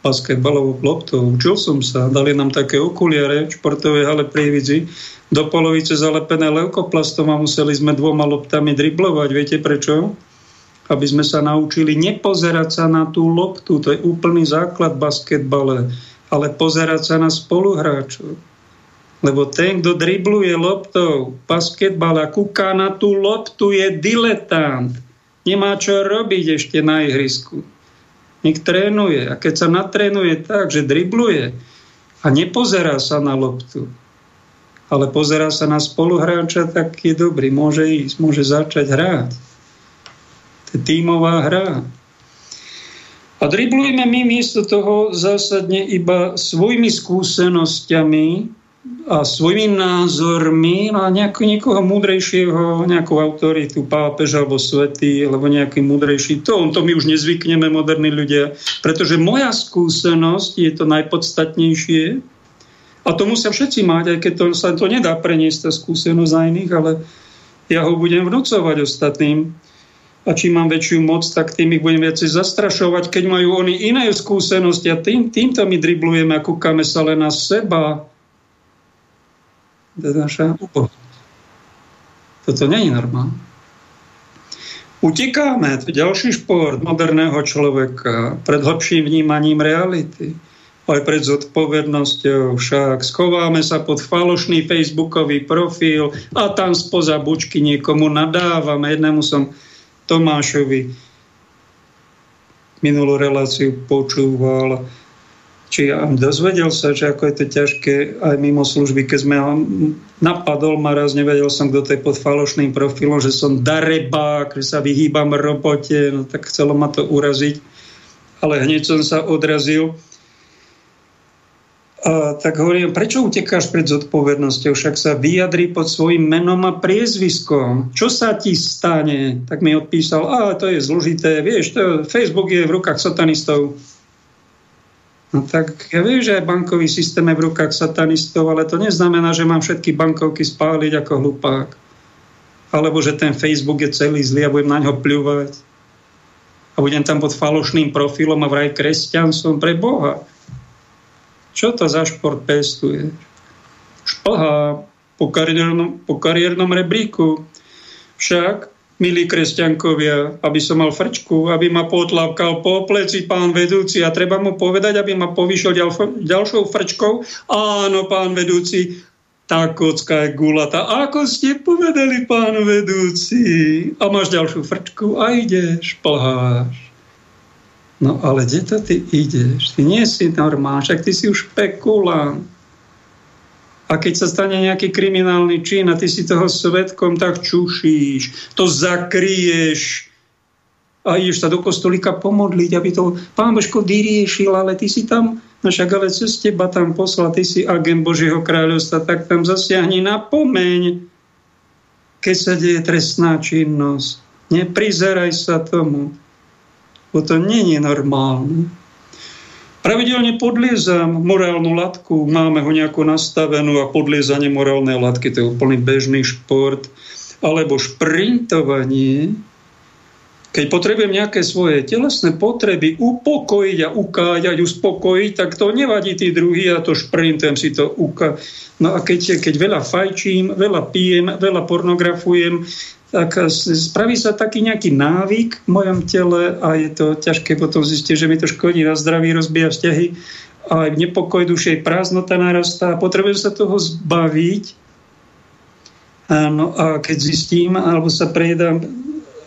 basketbalovou loptou. Učil som sa, dali nám také okuliare v športovej hale Prievidzi, do polovice zalepené leukoplastom a museli sme 2 loptami driblovať. Viete prečo? Aby sme sa naučili nepozerať sa na tú loptu, to je úplný základ basketbale, ale pozerať sa na spoluhráčov. Lebo ten, kto dribluje loptou basketbala, kúka na tú loptu, je diletant. Nemá čo robiť ešte na ihrisku. Nech trénuje. A keď sa natrénuje tak, že dribluje a nepozerá sa na loptu, ale pozerá sa na spoluhráča, tak je dobrý. Môže ísť, môže začať hrať. Tímová hra. A driblujeme my miesto toho zásadne iba svojimi skúsenosťami a svojimi názormi na niekoho múdrejšieho, nejakú autoritu, pápeža alebo svätý, alebo nejaký múdrejší. To my už nezvykneme, moderní ľudia, pretože moja skúsenosť je to najpodstatnejšie a to musia všetci mať, aj keď to, sa to nedá preniesť tá skúsenosť na iných, ale ja ho budem vnúcovať ostatným. a čím mám väčšiu moc, tak tým ich budem viacej zastrašovať, keď majú oni iné skúsenosti a týmto my driblujeme a kúkame sa len na seba. To je naša úpohodnosť. Toto nie je normálne. Utekáme, to je ďalší šport moderného človeka, pred hlbším vnímaním reality, ale pred zodpovednosťou však. Schováme sa pod falošný facebookový profil a tam spoza bučky niekomu nadávame. Jednému som Tomášovi minulú reláciu počúval, či dozvedel sa, že ako je to ťažké aj mimo služby, keď sme napadol ma raz, nevedel som, kto to je pod falošným profilom, že som darebák, že sa vyhýbam robote, no tak chcelo ma to uraziť, ale hneď som sa odrazil. A tak hovorím, prečo utekáš pred zodpovednosťou, však sa vyjadri pod svojim menom a priezviskom. Čo sa ti stane? Tak mi odpísal, to je zložité, vieš, Facebook je v rukách satanistov. No tak ja viem, že aj bankový systém je v rukách satanistov, ale to neznamená, že mám všetky bankovky spáliť ako hlupák. Alebo že ten Facebook je celý zlý a budem na ňo pľúvať. A budem tam pod falošným profilom a vraj kresťan som pre Boha. Čo to za šport pestuje? Šplhá po kariérnom rebríku. Však, milí kresťankovia, aby som mal frčku, aby ma potlapkal po pleci pán vedúci a treba mu povedať, aby ma povýšil ďalšou frčkou. Áno, pán vedúci, tá kocka je gulata. Ako ste povedali, pán vedúci? A máš ďalšiu frčku a ideš, plháš. No ale kde to ty ideš? Ty nie si normál, však ty si už špekulant. A keď sa stane nejaký kriminálny čin a ty si toho svedkom, tak čušíš, to zakrieš a ideš sa do kostolíka pomodliť, aby to Pán Božko vyriešil, ale ty si tam, však ale cez teba tam poslal, ty si agent Božieho kráľovstva, tak tam zasiahni, napomeň, keď sa deje trestná činnosť. Neprizeraj sa tomu, bo to nie je normálne. Pravidelne podliezam morálnu latku, máme ho nejako nastavenú a podliezanie morálnej latky, to je úplný bežný šport, alebo šprintovanie, keď potrebujem nejaké svoje telesné potreby upokojiť a ukájať, uspokojiť, tak to nevadí tí druhý, ja to šprintujem, si to ukájať. No a keď veľa fajčím, veľa pijem, veľa pornografujem, tak spraví sa taký nejaký návyk v mojom tele a je to ťažké potom zistiť, že mi to škodí na zdraví, rozbíja vzťahy a aj nepokoj duše, prázdnota narastá. Potrebujem sa toho zbaviť. No a keď zistím, alebo sa prejedám,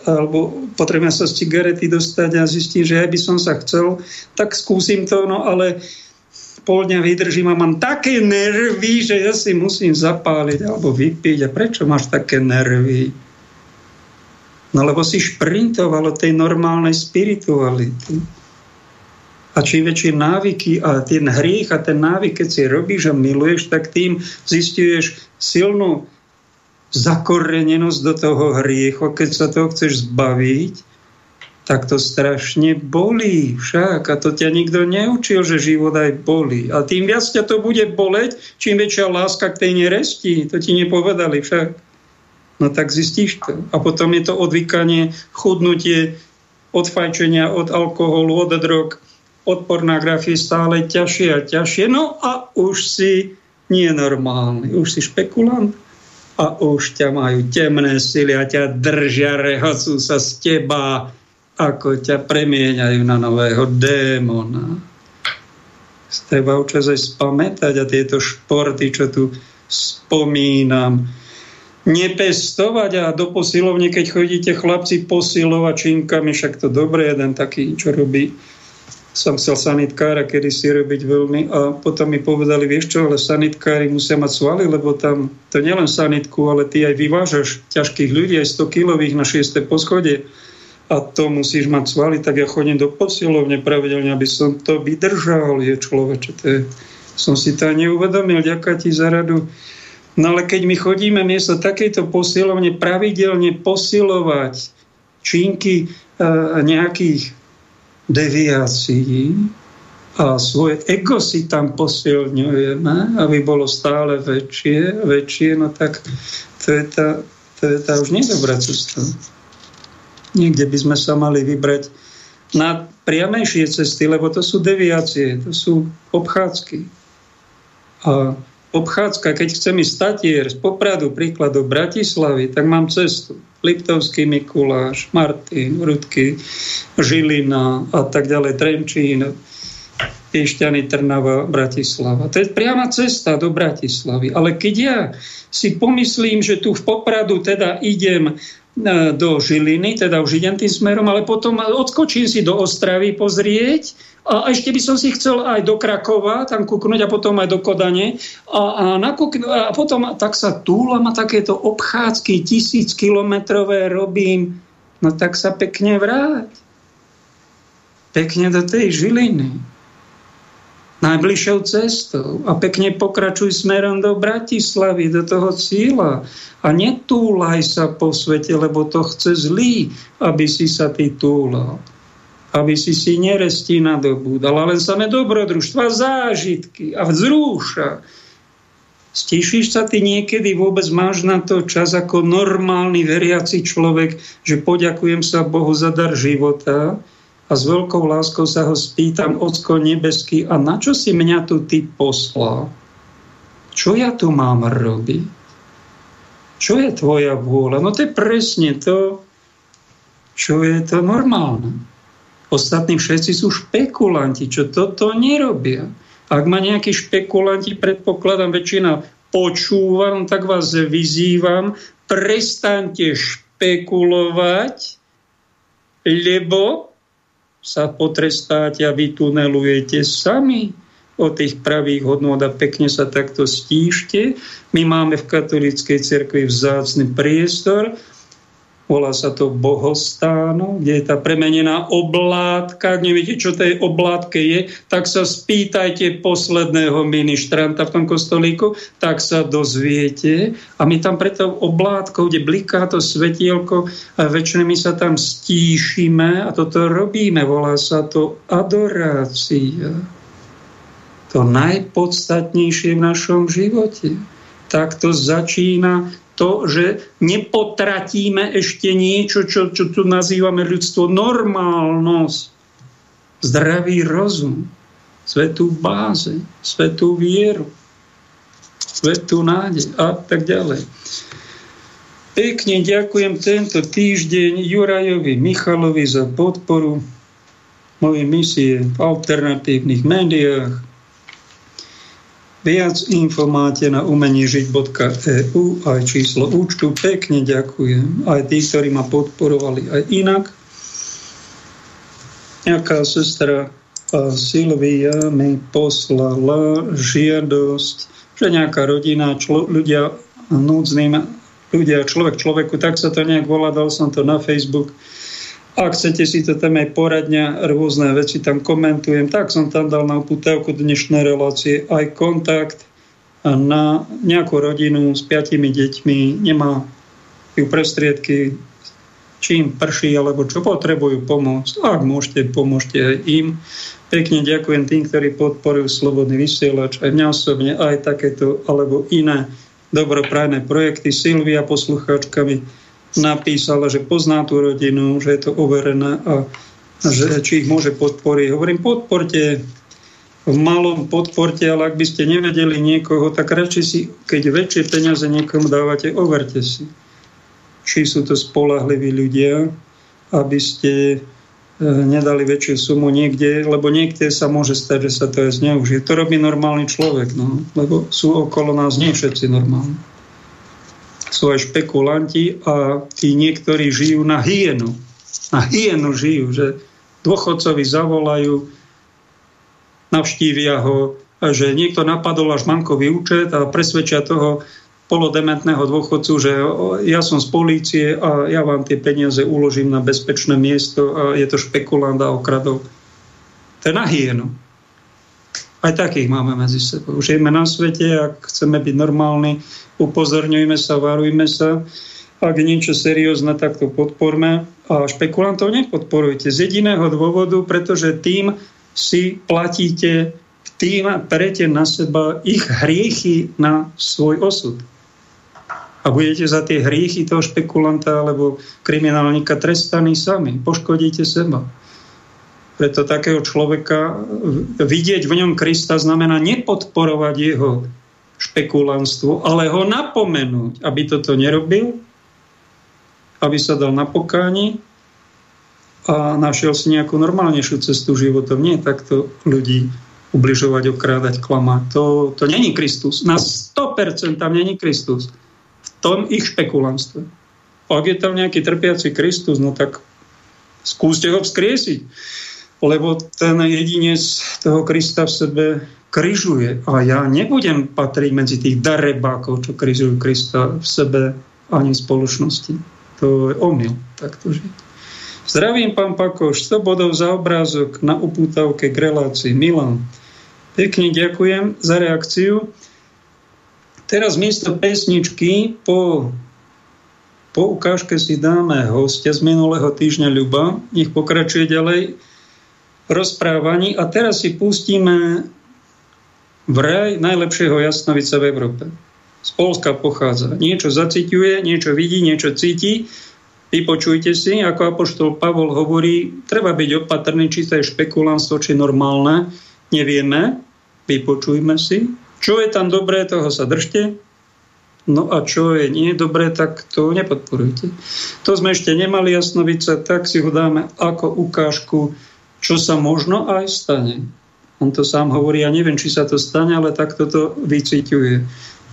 alebo potrebujem sa z cigarety dostať a zistím, že aj by som sa chcel, tak skúsim to, no ale pol dňa vydržím a mám také nervy, že ja si musím zapáliť alebo vypiť. A prečo máš také nervy? No lebo si šprintoval od tej normálnej spirituality. A čím väčšie návyky a ten hriech a ten návyk, keď si robíš a miluješ, tak tým zistuješ silnú zakorenenosť do toho hriechu. Keď sa toho chceš zbaviť, tak to strašne bolí však. A to ťa nikto neučil, že život aj bolí. A tým viac ťa to bude boleť, čím väčšia láska k tej neresti. To ti nepovedali však. No tak zistíš to. A potom je to odvykanie, chudnutie, od fajčenia, od alkoholu, od drog, od pornografie stále ťažšie a ťažšie. No a už si nie normálny, už si špekulant a už ťa majú temné sily a ťa držia, rehacú sa z teba, ako ťa premieňajú na nového démona. Treba občas aj spamätať a tieto športy, čo tu spomínam, nepestovať a do posilovne, keď chodíte chlapci posilovať činkami, však to dobre, jeden taký, čo robí, som chcel sanitkára kedysi robiť veľmi a potom mi povedali, vieš čo, ale sanitkári musia mať svaly, lebo tam to nielen sanitku, ale ty aj vyvážaš ťažkých ľudí, aj 100 kilových na 6. poschodie a to musíš mať svaly, tak ja chodím do posilovne pravidelne, aby som to vydržal, je človeče, to je, som si to neuvedomil, ďaká ti za radu. No ale keď my chodíme miesto takejto posilovne pravidelne posilovať činky nejakých deviácií a svoje ego si tam posilňujeme, aby bolo stále väčšie, no tak to je tá už nedobrá cesta. Niekde by sme sa mali vybrať na priamejšie cesty, lebo to sú deviácie, to sú obchádzky. A obchádzka, keď chcem ísť statier z Popradu, príklad do Bratislavy, tak mám cestu. Liptovský Mikuláš, Martin, Rudky, Žilina a tak ďalej, Trenčín, Piešťany, Trnava, Bratislava. To je priama cesta do Bratislavy. Ale keď ja si pomyslím, že tu v Popradu teda idem do Žiliny, teda už idem tým smerom, ale potom odskočím si do Ostravy pozrieť a ešte by som si chcel aj do Krakova tam kúknuť a potom aj do Kodane a potom tak sa túlam a takéto obchádzky 1000-kilometrové robím. No tak sa pekne vráť. Pekne do tej Žiliny. Najbližšou cestou a pekne pokračuj smerom do Bratislavy, do toho cieľa a netúlaj sa po svete, lebo to chce zlý, aby si sa ty túlal, aby si si neresti nadobúdal, ale len samé dobrodružstva, zážitky a vzrúša. Stíšiš sa ty niekedy, vôbec máš na to čas ako normálny veriaci človek, že poďakujem sa Bohu za dar života a s veľkou láskou sa ho spýtam, Ocko nebeský, a na čo si mňa tu ty poslal? Čo ja tu mám robiť? Čo je tvoja vôľa? No to je presne to, čo je to normálne. Ostatní všetci sú špekulanti, čo toto nerobia. Ak ma nejakí špekulanti, predpokladám, väčšina počúva, tak vás vyzývam, prestaňte špekulovať, lebo sa potrestáte a vytunelujete sami o tých pravých hodnôt a pekne sa takto stíšte. My máme v katolíckej cirkvi vzácny priestor, volá sa to bohostáno, kde je tá premenená oblátka. Ak neviete, čo tej oblátke je, tak sa spýtajte posledného ministranta v tom kostolíku, tak sa dozviete. A my tam preto oblátkou, kde bliká to svetielko, a večne my sa tam stíšime a toto robíme. Volá sa to adorácia. To najpodstatnejšie v našom živote. Takto začína to, že nepotratíme ešte niečo, čo tu nazývame ľudstvo normálnosť, zdravý rozum, svätú bázeň, svätú vieru, svätú nádej a tak ďalej. Pekne ďakujem tento týždeň Jurajovi Michalovi za podporu mojej misie v alternatívnych médiách. Viac info máte na umenižiť.eu aj číslo účtu. Pekne ďakujem aj tí, ktorí ma podporovali aj inak. Nejaká sestra Silvia mi poslala žiadosť, že nejaká rodina, ľudia núdznym, ľudia, človek človeku, tak sa to nejak volá, dal som to na Facebook. Ak chcete si to tam aj poradňa, rôzne veci tam komentujem, tak som tam dal na upútavku dnešnej relácie aj kontakt na nejakú rodinu s 5 deťmi, nemá ju prostriedky, čím prší, alebo čo potrebujú pomôcť. Ak môžete, pomôžte aj im. Pekne ďakujem tým, ktorí podporujú Slobodný vysielač, aj mňa osobne, aj takéto, alebo iné dobroprajné projekty. Silvia poslucháčkami napísala, že pozná tú rodinu, že je to overené a že či ich môže podporiť. Hovorím, podporte, v malom podporte, ale ak by ste nevedeli niekoho, tak radšej si, keď väčšie peniaze niekomu dávate, overte si, či sú to spoľahliví ľudia, aby ste nedali väčšiu sumu niekde, lebo niekde sa môže stať, že sa to aj zneužije. To robí normálny človek, no, lebo sú okolo nás nie všetci normálni. Sú aj špekulanti a tí niektorí žijú na hyenu. Na hyenu žijú, že dôchodcovi zavolajú, navštívia ho, že niekto napadol až bankový účet a presvedčia toho polodementného dôchodcu, že ja som z polície a ja vám tie peniaze uložím na bezpečné miesto a je to špekulant a okradol. To je na hyenu. Aj takých máme medzi sebou. Žijeme na svete, ak chceme byť normálni, upozorňujme sa, varujme sa. Ak je niečo seriózne, tak to podporme. A špekulantov nepodporujte. Z jediného dôvodu, pretože tým si platíte, tým prete na seba ich hriechy na svoj osud. A a budete za tie hriechy toho špekulanta alebo kriminálnika trestaní sami. Poškodíte seba. Preto takého človeka, vidieť v ňom Krista znamená nepodporovať jeho špekulantstvo, ale ho napomenúť, aby toto nerobil, aby sa dal na pokáni a našiel si nejakú normálnejšiu cestu životom. Nie takto ľudí ubližovať, okrádať, klamať. To není Kristus. Na 100% tam není Kristus. V tom ich špekulantstve. Ak je tam nejaký trpiaci Kristus, no tak skúste ho vzkriesiť. Lebo ten jedinec toho Krista v sebe križuje. A ja nebudem patriť medzi tých darebákov, čo križujú Krista v sebe ani v spoločnosti. To je omyl. Takto žiť. Zdravím, pán Pakoš, 100 bodov za obrázok na upútavke k relácii. Milan, pekne ďakujem za reakciu. Teraz miesto pesničky po ukážke si dáme hostia z minulého týždňa Ľuba. Nech pokračuje ďalej rozprávaní. A teraz si pustíme vraj najlepšieho jasnovica v Európe. Z Poľska pochádza. Niečo zaciťuje, niečo vidí, niečo cíti. Vypočujte si, ako apoštol Pavol hovorí, treba byť opatrný, či to je špekulantstvo, či normálne. Nevieme, vypočujme si. Čo je tam dobré, toho sa držte. No a čo je nie dobré, tak to nepodporujte. To sme ešte nemali jasnovica, tak si ho dáme ako ukážku, čo sa možno aj stane. On to sám hovorí, ja neviem, či sa to stane, ale tak toto vyciťuje.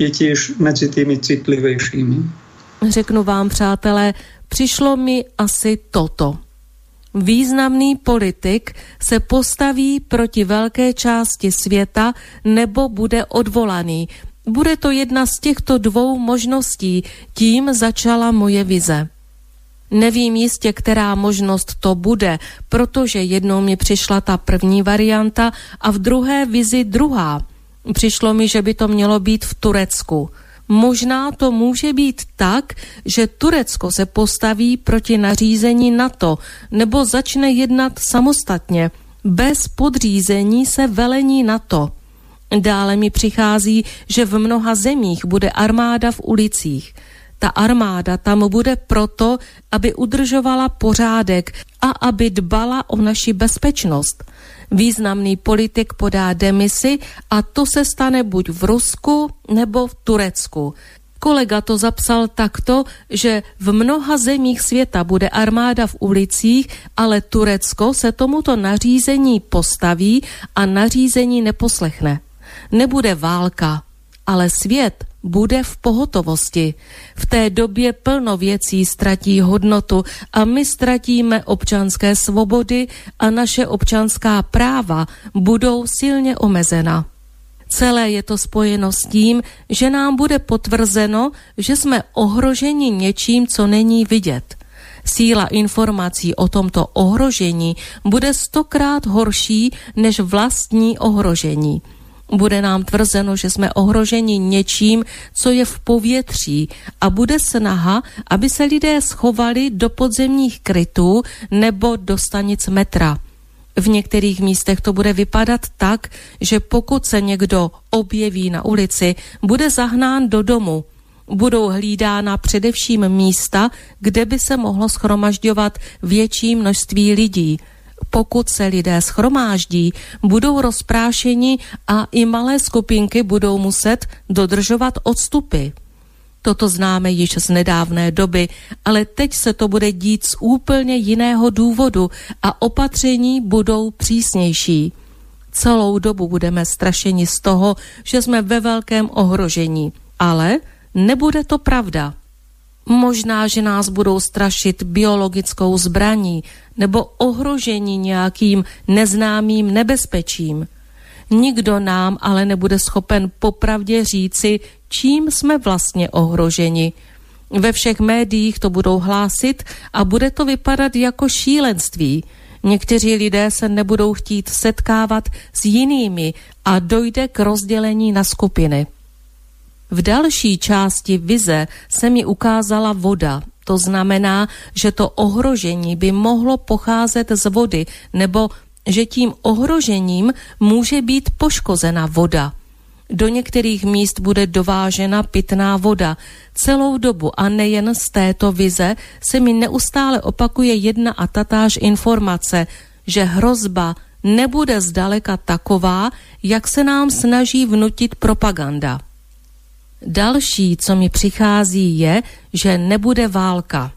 Je tiež medzi tými citlivejšími. Řeknu vám, přátelé, přišlo mi asi toto. Významný politik se postaví proti velké části světa nebo bude odvolaný. Bude to jedna z těchto dvou možností, tím začala moje vize. Nevím jistě, která možnost to bude, protože jednou mi přišla ta první varianta a v druhé vizi druhá. Přišlo mi, že by to mělo být v Turecku. Možná to může být tak, že Turecko se postaví proti nařízení NATO nebo začne jednat samostatně, bez podřízení se velení NATO. Dále mi přichází, že v mnoha zemích bude armáda v ulicích. Ta armáda tam bude proto, aby udržovala pořádek a aby dbala o naši bezpečnost. Významný politik podá demisi a to se stane buď v Rusku nebo v Turecku. Kolega to zapsal takto, že v mnoha zemích světa bude armáda v ulicích, ale Turecko se tomuto nařízení postaví a nařízení neposlechne. Nebude válka, ale svět bude v pohotovosti. V té době plno věcí ztratí hodnotu a my ztratíme občanské svobody a naše občanská práva budou silně omezena. Celé je to spojeno s tím, že nám bude potvrzeno, že jsme ohroženi něčím, co není vidět. Síla informací o tomto ohrožení bude 100krát horší než vlastní ohrožení. Bude nám tvrzeno, že jsme ohroženi něčím, co je v povětří a bude snaha, aby se lidé schovali do podzemních krytů nebo do stanic metra. V některých místech to bude vypadat tak, že pokud se někdo objeví na ulici, bude zahnán do domu. Budou hlídána především místa, kde by se mohlo shromažďovat větší množství lidí. Pokud se lidé shromáždí, budou rozprášeni a i malé skupinky budou muset dodržovat odstupy. Toto známe již z nedávné doby, ale teď se to bude dít z úplně jiného důvodu a opatření budou přísnější. Celou dobu budeme strašeni z toho, že jsme ve velkém ohrožení, ale nebude to pravda. Možná, že nás budou strašit biologickou zbraní nebo ohrožení nějakým neznámým nebezpečím. Nikdo nám ale nebude schopen popravdě říci, čím jsme vlastně ohroženi. Ve všech médiích to budou hlásit a bude to vypadat jako šílenství. Někteří lidé se nebudou chtít setkávat s jinými a dojde k rozdělení na skupiny. V další části vize se mi ukázala voda. To znamená, že to ohrožení by mohlo pocházet z vody, nebo že tím ohrožením může být poškozena voda. Do některých míst bude dovážena pitná voda. Celou dobu a nejen z této vize se mi neustále opakuje jedna a tatáž informace, že hrozba nebude zdaleka taková, jak se nám snaží vnutit propaganda. Další, co mi přichází, je, že nebude válka.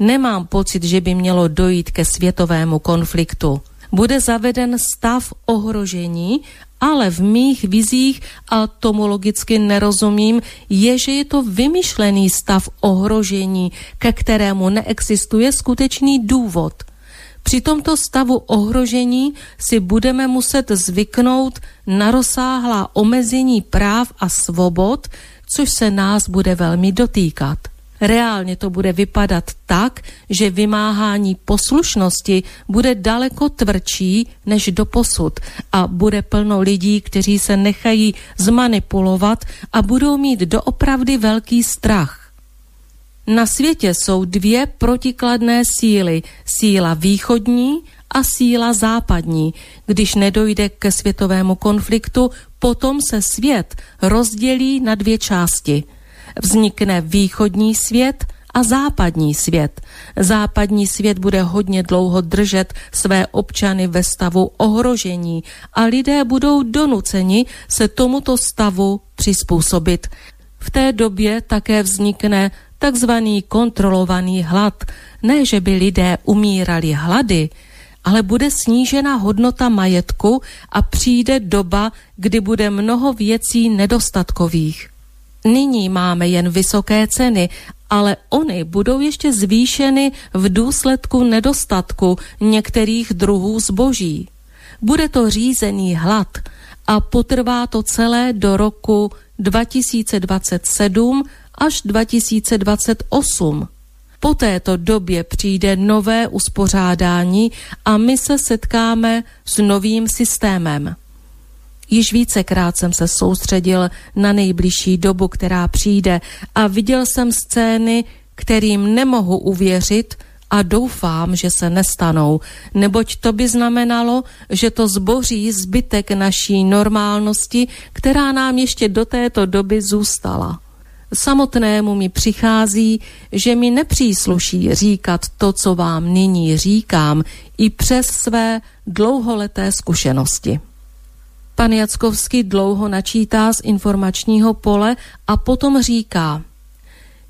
Nemám pocit, že by mělo dojít ke světovému konfliktu. Bude zaveden stav ohrožení, ale v mých vizích, a tomu logicky nerozumím, je, že je to vymyšlený stav ohrožení, ke kterému neexistuje skutečný důvod. Při tomto stavu ohrožení si budeme muset zvyknout na rozsáhlá omezení práv a svobod, což se nás bude velmi dotýkat. Reálně to bude vypadat tak, že vymáhání poslušnosti bude daleko tvrdší než doposud a bude plno lidí, kteří se nechají zmanipulovat a budou mít doopravdy velký strach. Na světě jsou dvě protikladné síly, síla východní a síla západní. Když nedojde ke světovému konfliktu, potom se svět rozdělí na dvě části. Vznikne východní svět a západní svět. Západní svět bude hodně dlouho držet své občany ve stavu ohrožení a lidé budou donuceni se tomuto stavu přizpůsobit. V té době také vznikne takzvaný kontrolovaný hlad. Ne, že by lidé umírali hlady, ale bude snížena hodnota majetku a přijde doba, kdy bude mnoho věcí nedostatkových. Nyní máme jen vysoké ceny, ale ony budou ještě zvýšeny v důsledku nedostatku některých druhů zboží. Bude to řízený hlad a potrvá to celé do roku 2027 až 2028. Po této době přijde nové uspořádání a my se setkáme s novým systémem. Již vícekrát jsem se soustředil na nejbližší dobu, která přijde, a viděl jsem scény, kterým nemohu uvěřit a doufám, že se nestanou, neboť to by znamenalo, že to zboří zbytek naší normálnosti, která nám ještě do této doby zůstala. Samotnému mi přichází, že mi nepřísluší říkat to, co vám nyní říkám, i přes své dlouholeté zkušenosti. Pan Jackovský dlouho načítá z informačního pole a potom říká: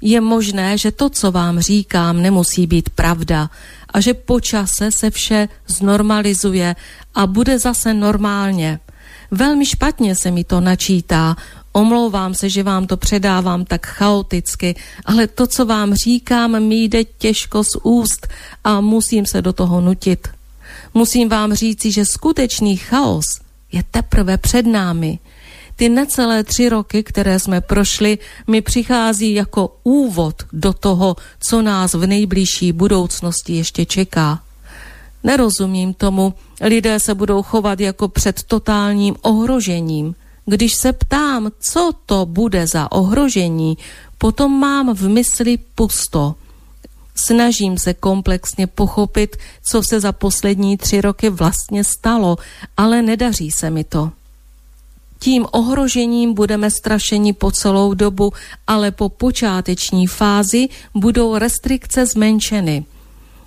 je možné, že to, co vám říkám, nemusí být pravda a že po čase se vše znormalizuje a bude zase normálně. Velmi špatně se mi to načítá. Omlouvám se, že vám to předávám tak chaoticky, ale to, co vám říkám, mi jde těžko z úst a musím se do toho nutit. Musím vám říci, že skutečný chaos je teprve před námi. Ty necelé 3 roky, které jsme prošli, mi přichází jako úvod do toho, co nás v nejbližší budoucnosti ještě čeká. Nerozumím tomu, lidé se budou chovat jako před totálním ohrožením. Když se ptám, co to bude za ohrožení, potom mám v mysli pusto. Snažím se komplexně pochopit, co se za poslední 3 roky vlastně stalo, ale nedaří se mi to. Tím ohrožením budeme strašeni po celou dobu, ale po počáteční fázi budou restrikce zmenšeny.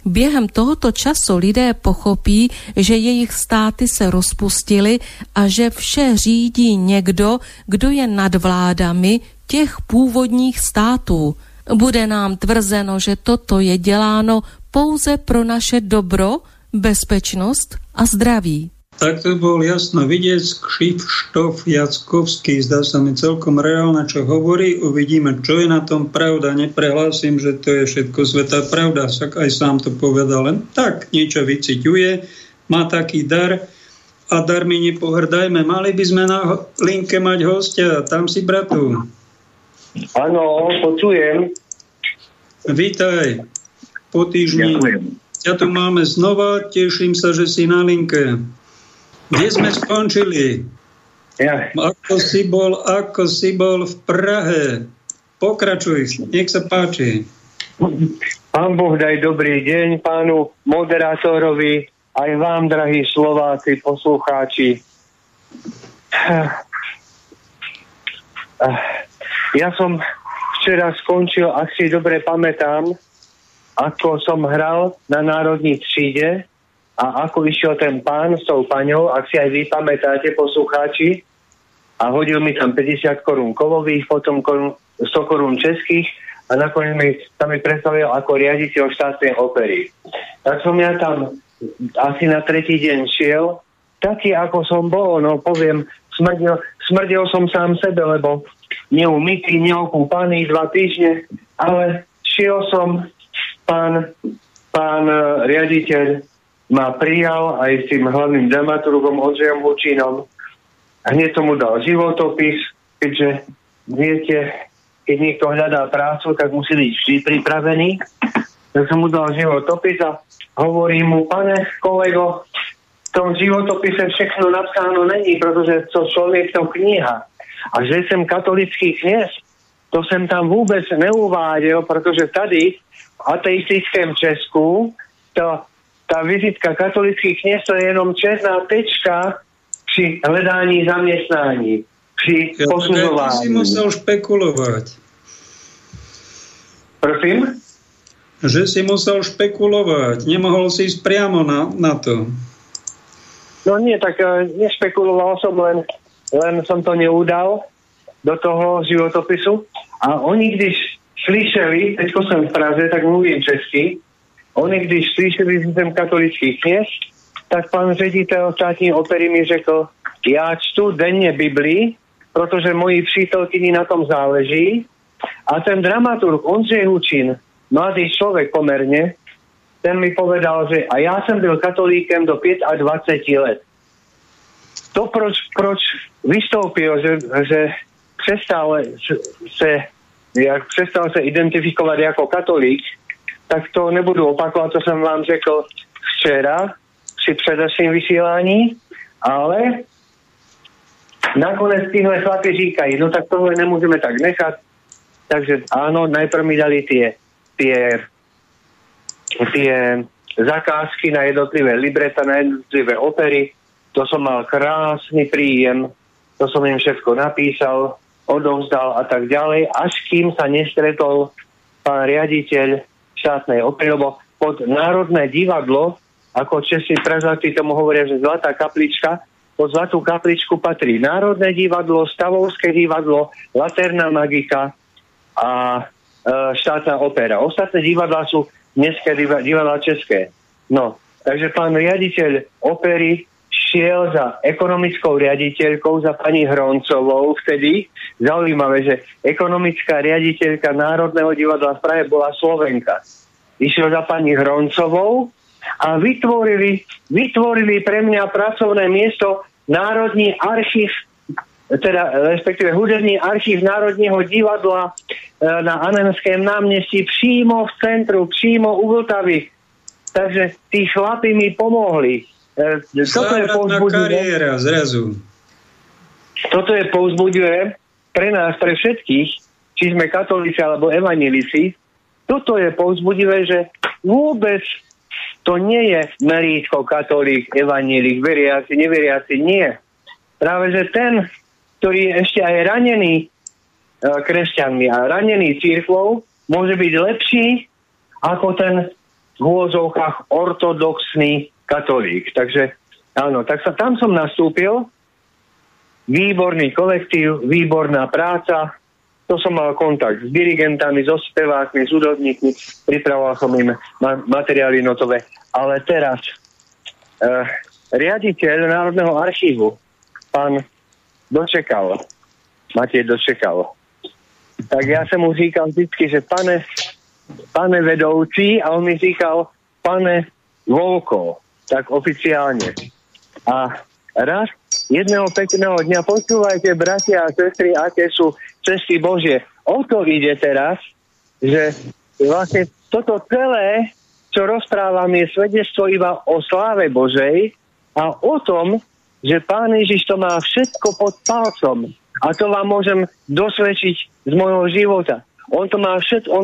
Během tohoto času lidé pochopí, že jejich státy se rozpustily a že vše řídí někdo, kdo je nad vládami těch původních států. Bude nám tvrzeno, že toto je děláno pouze pro naše dobro, bezpečnost a zdraví. Tak to bol jasno vidieť, Kšištov Jackovský, zdá sa mi celkom reálne, čo hovorí. Uvidíme, čo je na tom pravda. Neprehlásim, že to je všetko svätá pravda, však aj sám to povedal. Len tak niečo vyciťuje, má taký dar a dar mi nepohrdajme. Mali by sme na linke mať hostia, tam si bratu. Áno, počujem. Vítaj, po týždni. Ďakujem. Ja tu máme znova, teším sa, že si na linke. Kde sme skončili? Ja. Ako si bol v Prahe? Pokračuj, nech sa páči. Pán Boh daj dobrý deň pánu moderátorovi, aj vám, drahí Slováci, poslucháči. Ja som včera skončil, ak si dobre pamätám, ako som hral na Národní tříde a ako išiel ten pán s tou paňou, ak si aj vy pamätáte, poslucháči, a hodil mi tam 50 korún kovových, potom 100 korún českých a nakoniec sa mi predstavil ako riaditeľ Štátnej opery. Tak som ja tam asi na tretí deň šiel, taký ako som bol, no poviem, smrdil som sám sebe, lebo neumytý, neokúpaný 2 týždne, ale šiel som, pán riaditeľ ma prijal aj s tým hlavným dramaturgom Ondřejom Hučínom. Hneď tomu dal životopis, keďže viete, keď niekto hľadá prácu, tak musí byť vždy pripravený. Tak som mu dal životopis a hovorím mu, pane kolego, v tom životopise všechno napsáno není, protože to človek to kniha. A že som katolický kněz, to som tam vôbec neuváděl, protože tady v ateistickém Česku tá vizitka katolických kněz je jenom černá tečka při hledání zaměstnání, při posuzování. Ja si musel špekulovať. Prosím? Že si musel špekulovať, nemohol si ísť priamo na to. No nie, tak nešpekuloval som, len som to neudal do toho životopisu. A oni, když slyšeli, teď som v Praze, tak mluvím česky, oni, když slyšeli, že som katolický kněz, tak pán ředitel Státní opery mi řekl, ja čtu denně Biblii, protože moji přítelkyni na tom záleží. A ten dramaturg Ondřej Hučín, mladý človek pomerne, ten mi povedal, že a ja som byl katolíkem do 25 let. To, proč vystoupil, že prestal sa identifikovať ako katolík, tak to nebudú opakovať, to som vám řekl včera pri předešlým vysílání, ale nakonec tíhle chlapi říkají, no tak tohle nemôžeme tak nechať, takže áno, najprv mi dali tie zakázky na jednotlivé libreta, na jednotlivé opery, to som mal krásny príjem, to som im všetko napísal, odovzdal a tak ďalej, až kým sa nestretol pán riaditeľ Štátnej opery, lebo pod Národné divadlo, ako Česi prežatí tomu hovoria, že Zlatá kaplička, pod Zlatú kapličku patrí Národné divadlo, Stavovské divadlo, Laterna magika a Štátna opera. Ostatné divadlá sú dneska divadlá české. No, takže pán riaditeľ opery šiel za ekonomickou riaditeľkou, za pani Hroncovou vtedy. Zaujímavé, že ekonomická riaditeľka Národného divadla v Prahe bola Slovenka. Išiel za pani Hroncovou a vytvorili pre mňa pracovné miesto Národný archív, teda respektíve hudebný archív Národného divadla na Anemském námestí přímo v centru, přímo u Vltavy. Takže tí chlapi mi pomohli. Závratná kariéra zrazu. Toto je povzbudivé pre nás, pre všetkých, či sme katolíci alebo evanjelici. Toto je povzbudivé, že vôbec to nie je merítko katolík, evanjelik, veriaci, neveriaci, nie. Práve že ten, ktorý je ešte aj ranený kresťanmi a ranený cirkvou, môže byť lepší ako ten v hôzovkách ortodoxný katolík. Takže áno, tak sa tam som nastúpil. Výborný kolektív, výborná práca. To som mal kontakt s dirigentami, so spevákmi, s hudobníkmi, pripravoval som im materiály notové. Ale teraz riaditeľ Národného archívu, pán Dočekal, Matěj Dočekal, tak ja som mu říkal vždycky, že pane vedoucí, a on mi říkal pane Volko, tak oficiálne. A raz jedného pekného dňa, počúvajte, bratia a sestry, aké sú cesty Božie. O to ide teraz, že vlastne toto celé, čo rozprávam, je svedectvo iba o sláve Božej a o tom, že Pán Ježiš to má všetko pod palcom. A to vám môžem dosvedčiť z môjho života. On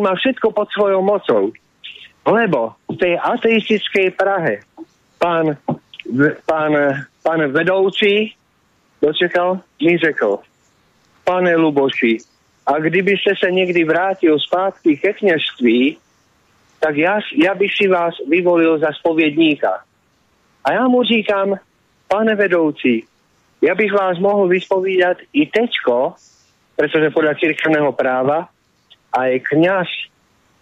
má všetko pod svojou mocou. Lebo v tej ateistickej Prahe pán vedoucí Dočekal mi řekl, Pane Luboši, a kdyby ste sa niekdy vrátil zpátky ke kňazství, tak ja by si vás vyvolil za spoviedníka. A ja mu říkam, pane vedoucí, ja bych vás mohol vyspovídať i teďko, pretože podľa cirkevného práva aj kňaz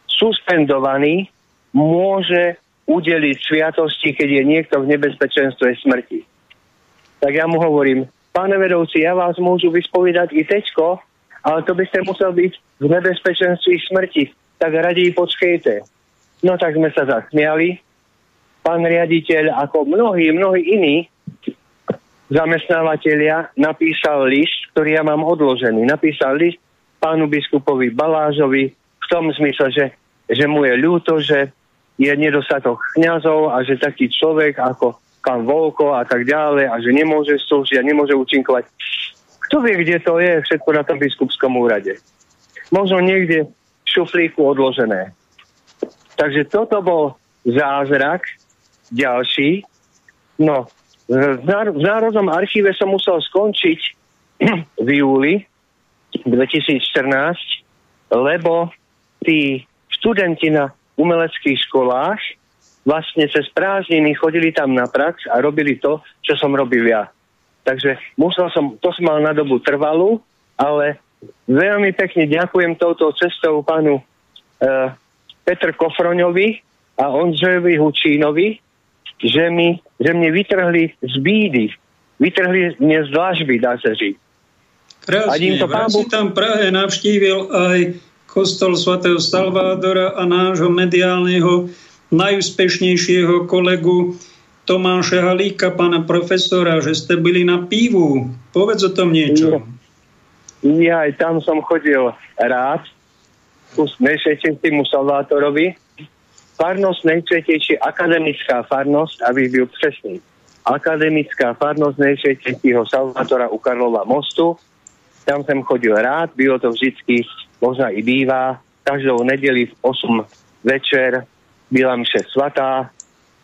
suspendovaný môže udeliť sviatosti, keď je niekto v nebezpečenstve smrti. Tak ja mu hovorím, pane vedoucí, ja vás môžu vyspovídať i teďko, ale to by ste musel byť v nebezpečenství smrti, tak radí počkejte. No tak sme sa zasmiali. Pán riaditeľ, ako mnohí iní zamestnávateľia, napísal list, ktorý ja mám odložený. Napísal list pánu biskupovi Balážovi v tom zmysle, že mu je ľúto, že je nedostatok kňazov a že taký človek ako pán Volko a tak ďalej a že nemôže slúžiť a nemôže účinkovať. Kto vie, kde to je, všetko na tom biskupskom úrade. Možno niekde v šuflíku odložené. Takže toto bol zázrak ďalší. No, v Národnom archíve som musel skončiť v júli 2014, lebo tí študenti na umeleckých školách vlastne cez prázdniny chodili tam na prax a robili to, čo som robil ja. Takže to som mal na dobu trvalú, ale veľmi pekne ďakujem touto cestou pánu Petr Kofroňovi a Ondřejovi Hučínovi, že mne vytrhli z bídy. Vytrhli mne z dlažby, dá sa žiť. Krásne, si tam v Prahe navštívil aj kostol svätého Salvádora a nášho mediálneho najúspešnejšieho kolegu Tomáša Halíka, pána profesora, že ste byli na pivu. Povedz o tom niečo. Ja aj tam som chodil rád ku Najsvätejšiemu Salvátorovi. Farnosť Najsvätejšie, akademická farnosť, aby byl presný. Akademická farnosť Najsvätejšieho Salvátora u Karlova mostu. Tam som chodil rád, bylo to vždycky, možno i býva, každou nedeli v 8 večer byla mše svatá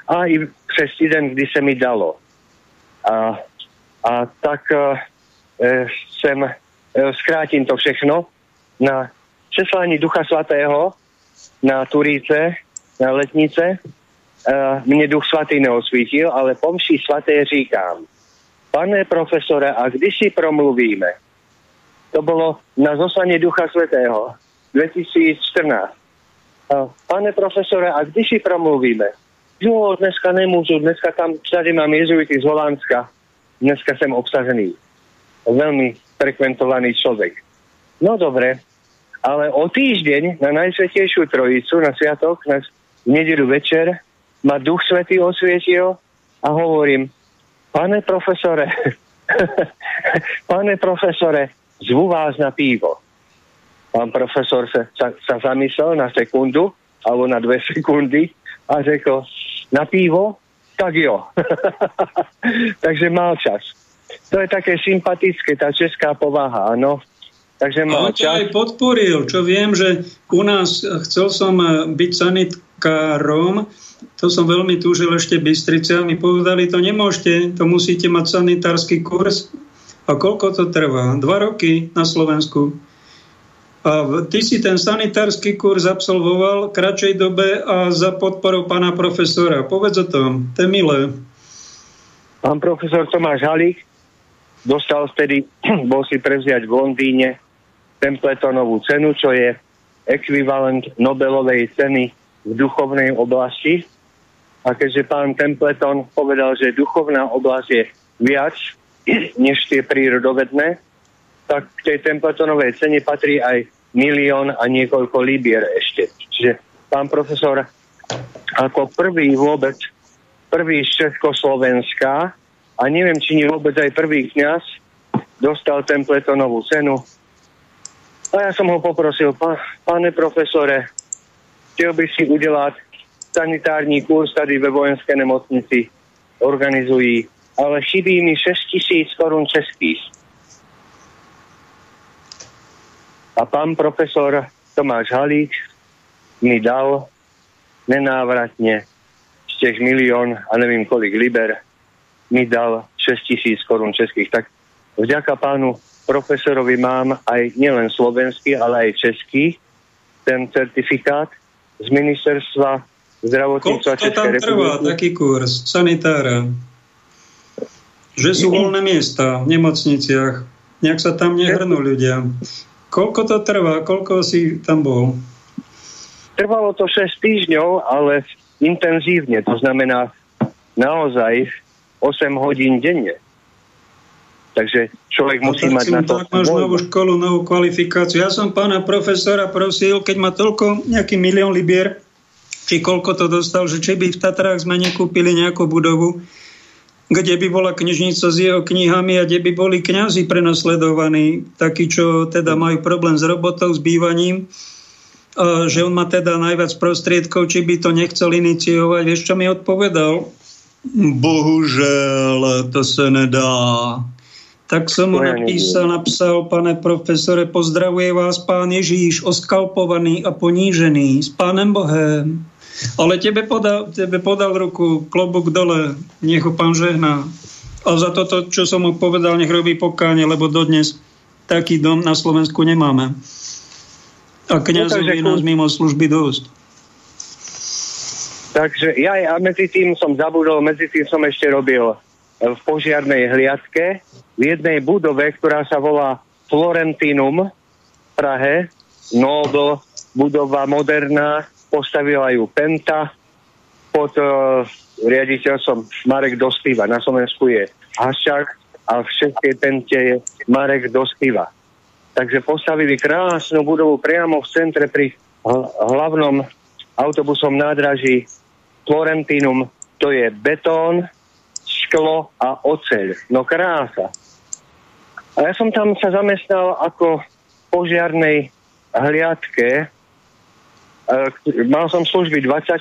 a i přes týden, kdy se mi dalo. A tak skrátim to všechno, na seslání Ducha Svatého na Turíce, na letnice, mne Duch Svatý neosvítil, ale po mši svaté říkám, pane profesore, a kdy si promluvíme? To bolo na zoslanie Ducha Svatého 2014. Pane profesore, a kdy si promluvíme? Jo, dneska nemôžu, dneska tam všade mám jezuity z Holandska. Dneska som obsažený. Veľmi frekventovaný človek. No dobre, ale o týždeň na Najsvätejšiu Trojicu, na sviatok, na nedeľu večer, ma Duch Svätý osvietil a hovorím, pane profesore, zvu vás na pivo. Pán profesor sa zamyslel na sekundu, alebo na 2 sekundy a řekl, na pivo? Tak jo. Takže mal čas. To je také sympatické, tá česká povaha, áno. Takže mal čas. Ale to aj podporil, čo viem, že u nás chcel som byť sanitkárom, to som veľmi túžil ešte Bystrici, a mi povedali, to nemôžete, to musíte mať sanitársky kurz. A koľko to trvá? 2 roky na Slovensku. A ty si ten sanitársky kurz absolvoval v kratšej dobe a za podporou pána profesora. Povedz o tom, to je milé. Pán profesor Tomáš Halík dostal vtedy, bol si prevziať v Londýne Templetonovú cenu, čo je ekvivalent Nobelovej ceny v duchovnej oblasti. A keďže pán Templeton povedal, že duchovná oblasť je viac než tie prírodovedné, tak k tej Templetonovej cene patrí aj 1 000 000 a niekoľko libier ešte. Čiže pán profesor ako prvý z Československa a neviem, či nie vôbec aj prvý kňaz dostal Templetonovú cenu. A ja som ho poprosil, pane profesore, chcel by si udelať sanitárny kurz tady ve vojenské nemocnici, organizují, ale chybí mi 6 000 korun českých. A pán profesor Tomáš Halík mi dal nenávratne z tých 1 000 000 a neviem kolik liber mi dal 6 000 korun českých. Tak vďaka pánu profesorovi mám aj nielen slovenský, ale aj český, ten certifikát z ministerstva zdravotníctva Českej republiky. Koľko tam trvá taký kurz sanitára? Že sú voľné miesta v nemocniciach. Nejak sa tam nehrnú ľudia. Koľko to trvá? Koľko si tam bol? Trvalo to 6 týždňov, ale intenzívne. To znamená naozaj 8 hodín denne. Takže človek musí mať na to... Tak máš novú školu, novú kvalifikáciu. Ja som pána profesora prosil, keď má toľko, nejaký 1 000 000 libier, či koľko to dostal, že či by v Tatrách sme nekúpili nejakú budovu, kde by bola knižnica s jeho knihami a kde by boli kňazi prenasledovaní, takí, čo teda majú problém s robotou, s bývaním, že on má teda najviac prostriedkov, či by to nechcel iniciovať. Vieš, čo mi odpovedal? Bohužel, to sa nedá. Tak som mu napísal, pane profesore, pozdravuje vás pán Ježíš, oskalpovaný a ponížený, s pánem Bohem. Ale tebe podal ruku, klobúk dole, nech ho pán žehná. A za toto, čo som mu povedal, nech robí pokánie, lebo dodnes taký dom na Slovensku nemáme. A kňazov je nás mimo služby dosť. Takže ja medzi tým som ešte robil v požiarnej hliadke v jednej budove, ktorá sa volá Florentinum v Prahe. Nobl, budova moderná, postavila ju Penta pod riaditeľom Marek Dostýva. Na Slovensku je Haščák a v Českej Pente je Marek Dostýva. Takže postavili krásnu budovu priamo v centre pri hlavnom autobusom nádraží. Florentinum, to je betón, šklo a oceľ. No krása. A ja som tam sa zamestnal ako požiarnej hliadke. Mal som služby 24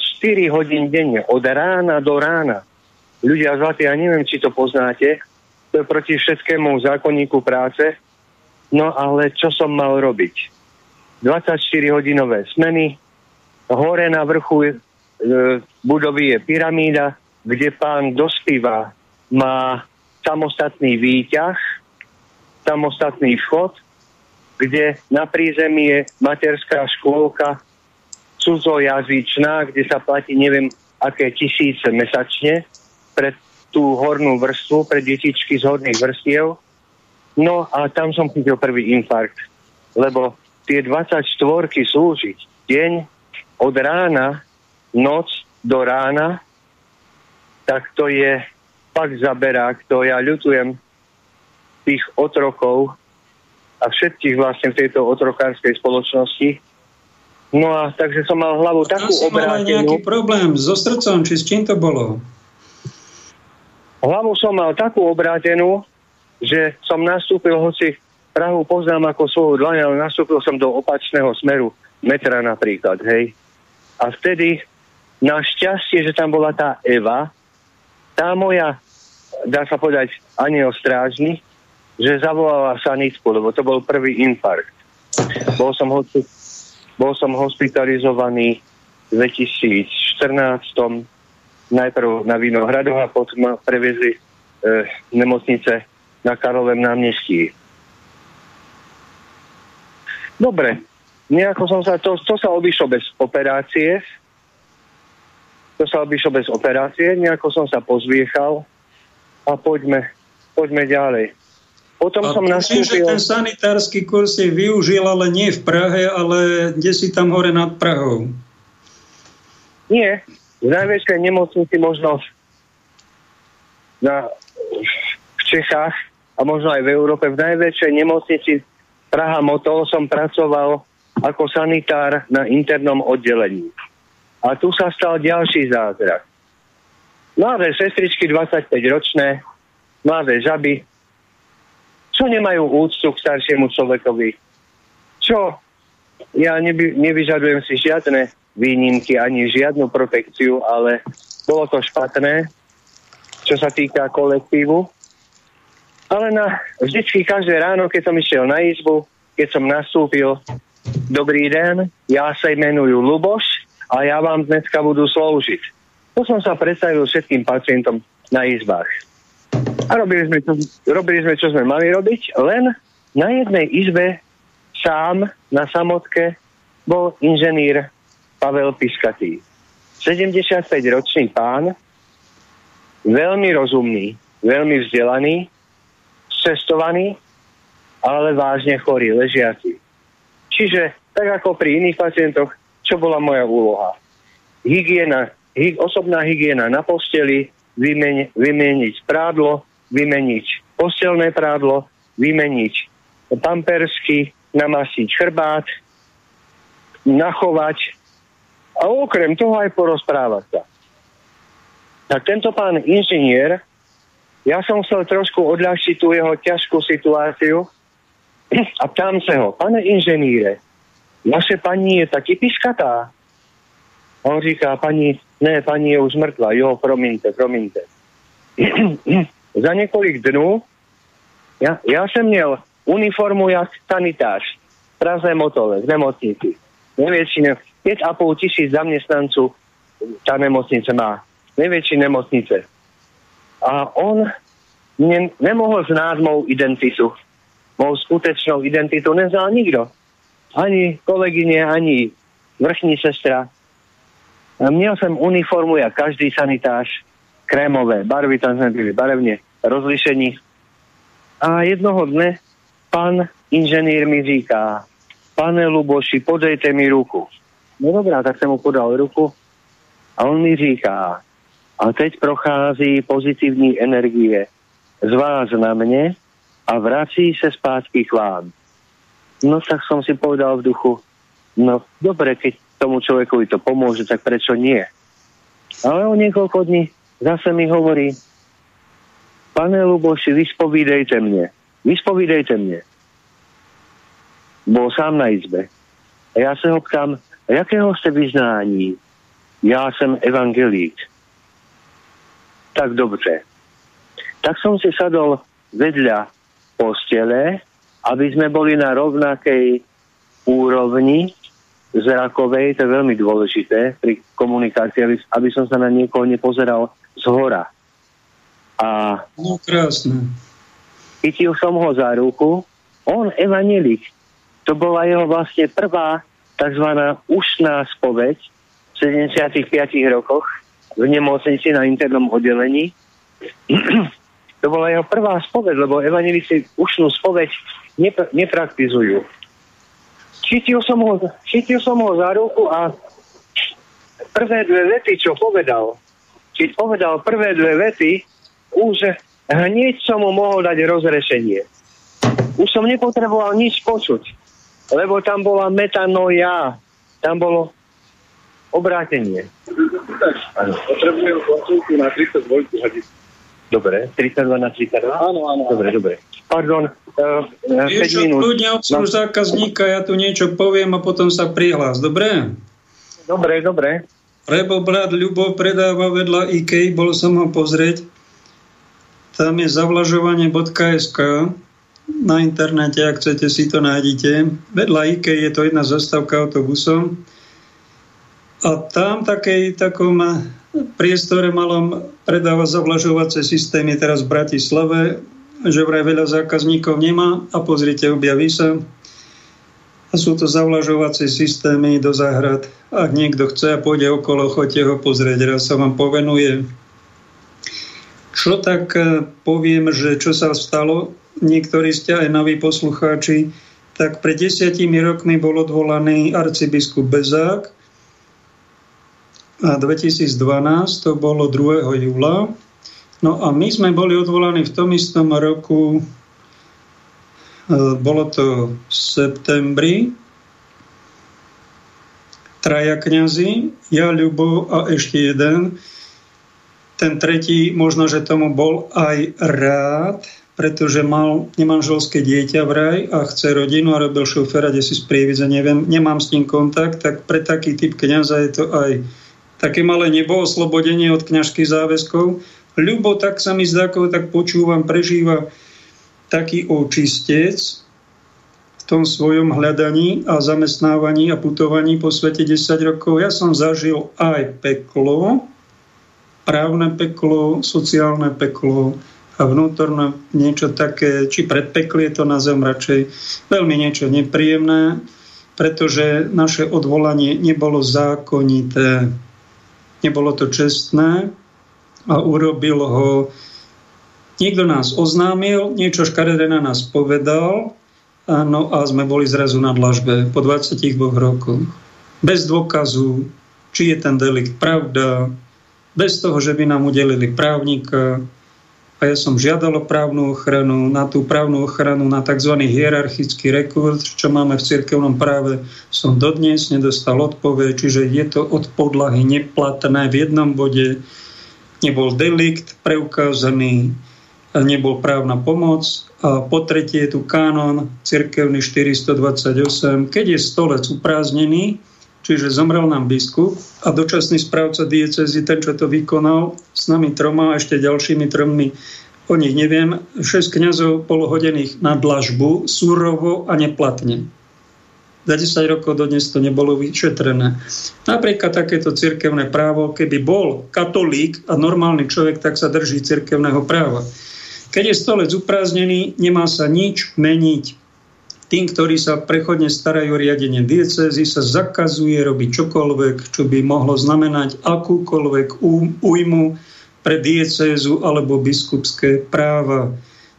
hodín denne, od rána do rána. Ľudia zlatí, ja neviem, či to poznáte, to je proti všetkému zákonníku práce. No ale čo som mal robiť? 24-hodinové smeny, hore na vrchu budovy je pyramída, kde pán Dostýva má samostatný výťah, samostatný vchod, kde na prízemí je materská škôlka cudzojazyčná, kde sa platí neviem aké tisíce mesačne pre tú hornú vrstvu, pre detičky z horných vrstiev. No a tam som chytil prvý infarkt, lebo tie 24-ky slúžiť deň od rána, noc do rána, tak to je fakt zaberák, to ja ľutujem tých otrokov a všetkých vlastne v tejto otrokárskej spoločnosti. No a takže som mal hlavu takú obrátenú. Mal nejaký problém so srdcom, či s čím to bolo? Hlavu som mal takú obrátenú, že som nastúpil, hoci Prahu poznám ako svoju dlaň, ale nastúpil som do opačného smeru metra napríklad, hej. A vtedy našťastie, že tam bola tá Eva, tá moja, dá sa povedať, anjel strážny, že zavolala sanitku, lebo to bol prvý infarkt. Bol som hospitalizovaný v 2014. Najprv na Vinohradoch a potom ma previezli nemocnice na Karlovém námestí. Dobre, nejako som sa... To sa obišlo bez operácie, nejako som sa pozviechal a poďme ďalej. Potom a som nastúpil... Že ten sanitársky kurz si využil, ale nie v Prahe, ale kde si tam hore nad Prahou? Nie. V najväčšej nemocnici možno v Čechách a možno aj v Európe. V najväčšej nemocnici Praha Motol som pracoval ako sanitár na internom oddelení. A tu sa stal ďalší zázrak. Mladé sestričky, 25-ročné, mladé žaby, čo nemajú úctu k staršiemu človekovi. Čo? Ja nevyžadujem si žiadne výnimky, ani žiadnu protekciu, ale bolo to špatné, čo sa týka kolektívu. Ale vždycky každé ráno, keď som išiel na izbu, keď som nastúpil, dobrý den, ja sa jmenujem Luboš, a ja vám dneska budú slúžiť. To som sa predstavil všetkým pacientom na izbách. A robili sme, čo sme mali robiť, len Na jednej izbe sám na samotke bol inženýr Pavel Piskatý. 75-ročný pán, veľmi rozumný, veľmi vzdelaný, cestovaný, ale vážne chorý, ležiaci. Čiže, tak ako pri iných pacientoch, čo bola moja úloha? Osobná hygiena na posteli, vymeniť prádlo, vymeniť postelné prádlo, vymeniť pampersky, namasiť chrbát, nachovať a okrem toho aj porozprávať sa. Tak tento pán inžinier, ja som chcel trošku odľahčiť tú jeho ťažkú situáciu a ptám sa ho: pane inženýre, vaše pani je taký piskatá? A on říká: pani je už mŕtva. Jo, promínte. Za niekoľko dnú ja som měl uniformu jak sanitář v Praze Motole, v nemocnici. Najväčšine 5,5 tisíc zamestnancov tá nemocnica má. Najväčšie nemocnice. A on nemohol znáť mou identitu. Mou skutečnou identitu neznal nikto. Ani kolegyne, ani vrchní sestra. A měl som uniformu jak každý sanitář, krémové barvy, tam sme byli barevne rozlišení. A jednoho dne pán inženýr mi říká: pane Luboši, podejte mi ruku. No dobrá, tak som mu podal ruku a on mi říká: a teď prochází pozitívní energie z vás na mne a vrací sa zpátky k vám. No tak som si povedal v duchu: no dobre, keď tomu človekovi to pomôže, tak prečo nie? Ale o niekoľko dní zase mi hovorí: pane Luboši, vyspovídejte mne. Bol sám na izbe. A ja sa ho ptám: jakého ste vyznání? Ja som evangelík. Tak dobře. Tak som si sadol vedľa postele, aby sme boli na rovnakej úrovni zrakovej, to je veľmi dôležité pri komunikácii, aby som sa na niekoho nepozeral zhora. A no krásne. Chytil som ho za ruku, on evanjelik. To bola jeho vlastne prvá takzvaná ušná spoveď v 75 rokoch. V nemocnici na internom oddelení. To bola jeho prvá spoveď, lebo evanjelici ušnú spoveď nepraktizujú. Chytil som ho za ruku a prvé dve vety, čo povedal, keď povedal prvé dve vety, už hneď som mu mohol dať rozrešenie. Už som nepotreboval nič počuť, lebo tam bola metanoia, tam bolo obrátenie. Potrebujem konsultu na 32 hadicu. Dobre, 32 na 32? Áno. Dobre. Pardon, 5 minút. Kľudne obsluž zákazníka, ja tu niečo poviem a potom sa prihlás, dobre? Dobre. Lebo brat Ľubo predáva vedľa Ikei, bol som ho pozrieť. Tam je zavlažovanie.sk na internete, ak chcete, si to nájdete. Vedľa Ikei je to jedna zastávka autobusom. A tam takom priestore malom predáva zavlažovacie systémy teraz v Bratislave, že vraj veľa zákazníkov nemá a pozrite, objaví sa. A sú to zavlažovacie systémy do záhrad. Ak niekto chce a pôjde okolo, choďte ho pozrieť, raz sa vám povenuje. Čo tak poviem, že čo sa stalo, niektorí ste aj noví poslucháči, tak pred 10 rokmi bol odvolaný arcibiskup Bezák, a 2012, to bolo 2. júla. No a my sme boli odvolaní v tom istom roku, bolo to v septembri, traja kňazi, ja, Ľubo a ešte jeden. Ten tretí možno, že tomu bol aj rád, pretože mal nemanželské dieťa vraj a chce rodinu a robil šoféra, kde si sprievidza, neviem, nemám s ním kontakt, tak pre taký typ kňaza je to aj také malé nebo, oslobodenie od kňažských záväzkov. Ľubo, tak sa mi zdá, ako tak počúvam, prežíva taký očistec v tom svojom hľadaní a zamestnávaní a putovaní po svete 10 rokov. Ja som zažil aj peklo, právne peklo, sociálne peklo, a vnútorno niečo také, či predpeklie to nazvem radšej, veľmi niečo nepríjemné, pretože naše odvolanie nebolo zákonité. Nebolo to čestné a urobil ho. Niekto nás oznámil, niečo škaredé na nás povedal, no a sme boli zrazu na dlažbe po 22 rokoch. Bez dôkazu, či je ten delikt pravda, bez toho, že by nám udelili právnika. A ja som žiadal právnu ochranu, na tú právnu ochranu, na tzv. Hierarchický rekord, čo máme v cirkevnom práve, som dodnes nedostal odpoveď, čiže je to od podlahy neplatné. V jednom bode nebol delikt preukázaný, nebol právna pomoc. A po tretie je tu kánon cirkevný 428, keď je stolec uprázdnený, čiže zomrel nám biskup a dočasný správca diecézy, ten, čo to vykonal, s nami troma a ešte ďalšími tromi, o nich neviem, 6 kňazov bolo hodených na dlažbu surovo a neplatne. Za 10 rokov dodnes to nebolo vyšetrené. Napríklad takéto cirkevné právo, keby bol katolík a normálny človek, tak sa drží cirkevného práva. Keď je stolec uprázdnený, nemá sa nič meniť. Tým, ktorí sa prechodne starajú o riadenie diecézy, sa zakazuje robiť čokoľvek, čo by mohlo znamenať akúkoľvek újmu pre diecézu alebo biskupské práva.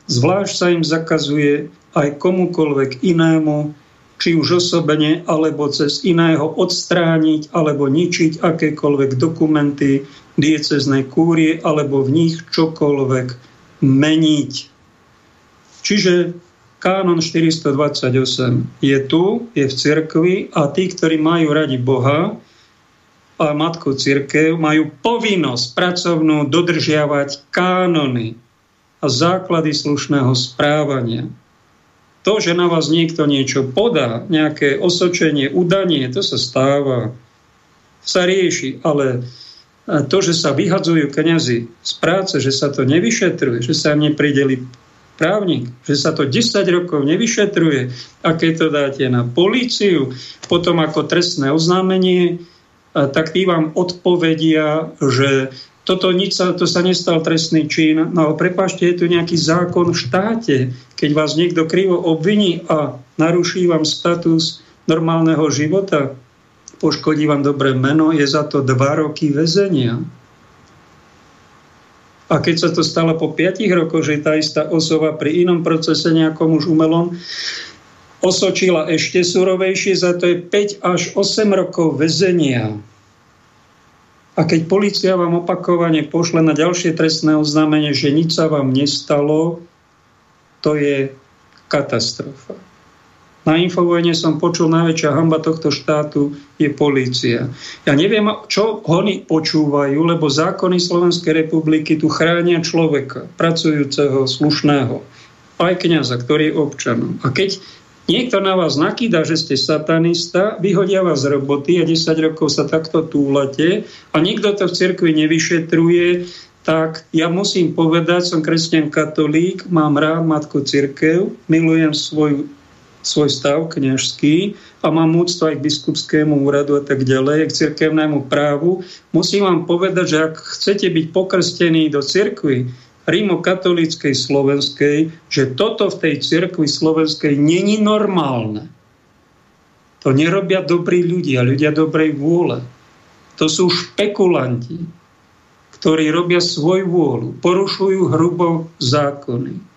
Zvlášť sa im zakazuje aj komukoľvek inému, či už osobne, alebo cez iného odstrániť alebo ničiť akékoľvek dokumenty diecéznej kúrie alebo v nich čokoľvek meniť. Čiže kánon 428 je tu, je v cirkvi a tí, ktorí majú radi Boha a matku cirkev, majú povinnosť pracovnú dodržiavať kánony a základy slušného správania. To, že na vás niekto niečo podá, nejaké osočenie, udanie, to sa stáva, sa rieši, ale to, že sa vyhadzujú kňazi z práce, že sa to nevyšetruje, že sa im neprideli právnik, že sa to 10 rokov nevyšetruje a keď to dáte na políciu, potom ako trestné oznámenie, tak tí vám odpovedia, že to sa nestal trestný čin. No ale prepáčte, je tu nejaký zákon v štáte, keď vás niekto krivo obviní a naruší vám status normálneho života, poškodí vám dobré meno, je za to 2 roky väzenia. A keď sa to stalo po 5 rokoch, že tá istá osoba pri inom procese nejakom už umelom osočila ešte surovejšie, za to je 5 až 8 rokov väzenia. A keď polícia vám opakovane pošle na ďalšie trestné oznámenie, že nič sa vám nestalo, to je katastrofa. Na Infovojne som počul, najväčšia hanba tohto štátu je polícia. Ja neviem, čo oni počúvajú, lebo zákony Slovenskej republiky tu chránia človeka, pracujúceho, slušného, aj kňaza, ktorý je občanom. A keď niekto na vás nakýda, že ste satanista, vyhodia vás z roboty a 10 rokov sa takto túlate a nikto to v cirkvi nevyšetruje, tak ja musím povedať, som kresťan katolík, mám rád matku cirkev, milujem svoj stav kňažský a mám úctu aj k biskupskému úradu a tak ďalej, k cirkevnému právu. Musím vám povedať, že ak chcete byť pokrstení do cirkvi rímokatolíckej slovenskej, že toto v tej cirkvi slovenskej není normálne. To nerobia dobrí ľudia, ľudia dobrej vôle. To sú špekulanti, ktorí robia svoju vôľu, porušujú hrubo zákony.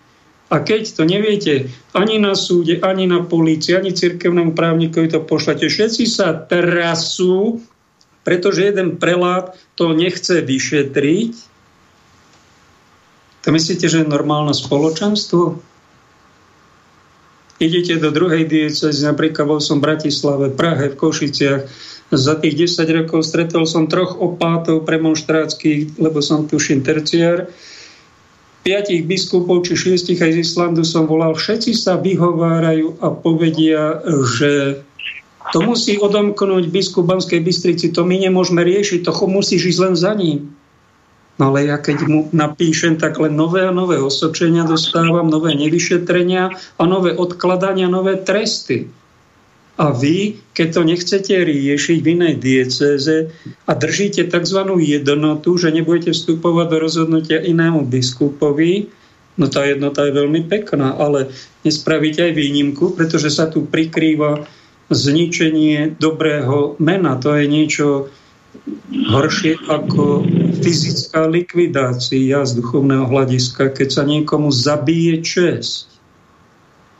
A keď to neviete, ani na súde, ani na polícii, ani cirkevnému právnikovi to pošlete. Všetci sa trasú, pretože jeden prelát to nechce vyšetriť. To myslíte, že je normálne spoločenstvo? Idete do druhej diecézy, napríklad bol som v Bratislave, Prahe, v Košiciach. Za tých 10 rokov stretol som 3 opátov premonštrátskych, lebo som tuším terciár. 5 biskupov či 6 aj z Islandu som volal, všetci sa vyhovárajú a povedia, že to musí odomknúť biskup Banskej Bystrici, to my nemôžeme riešiť, to musíš ísť len za ním. No ale ja keď mu napíšem, tak len nové a nové osočenia dostávam, nové nevyšetrenia a nové odkladania, nové tresty. A vy, keď to nechcete riešiť v inej diecéze a držíte tzv. Jednotu, že nebudete vstupovať do rozhodnutia inému biskupovi, No tá jednota je veľmi pekná, ale nespravíte aj výnimku, pretože sa tu prikrýva zničenie dobrého mena. To je niečo horšie ako fyzická likvidácia z duchovného hľadiska, keď sa niekomu zabije česť.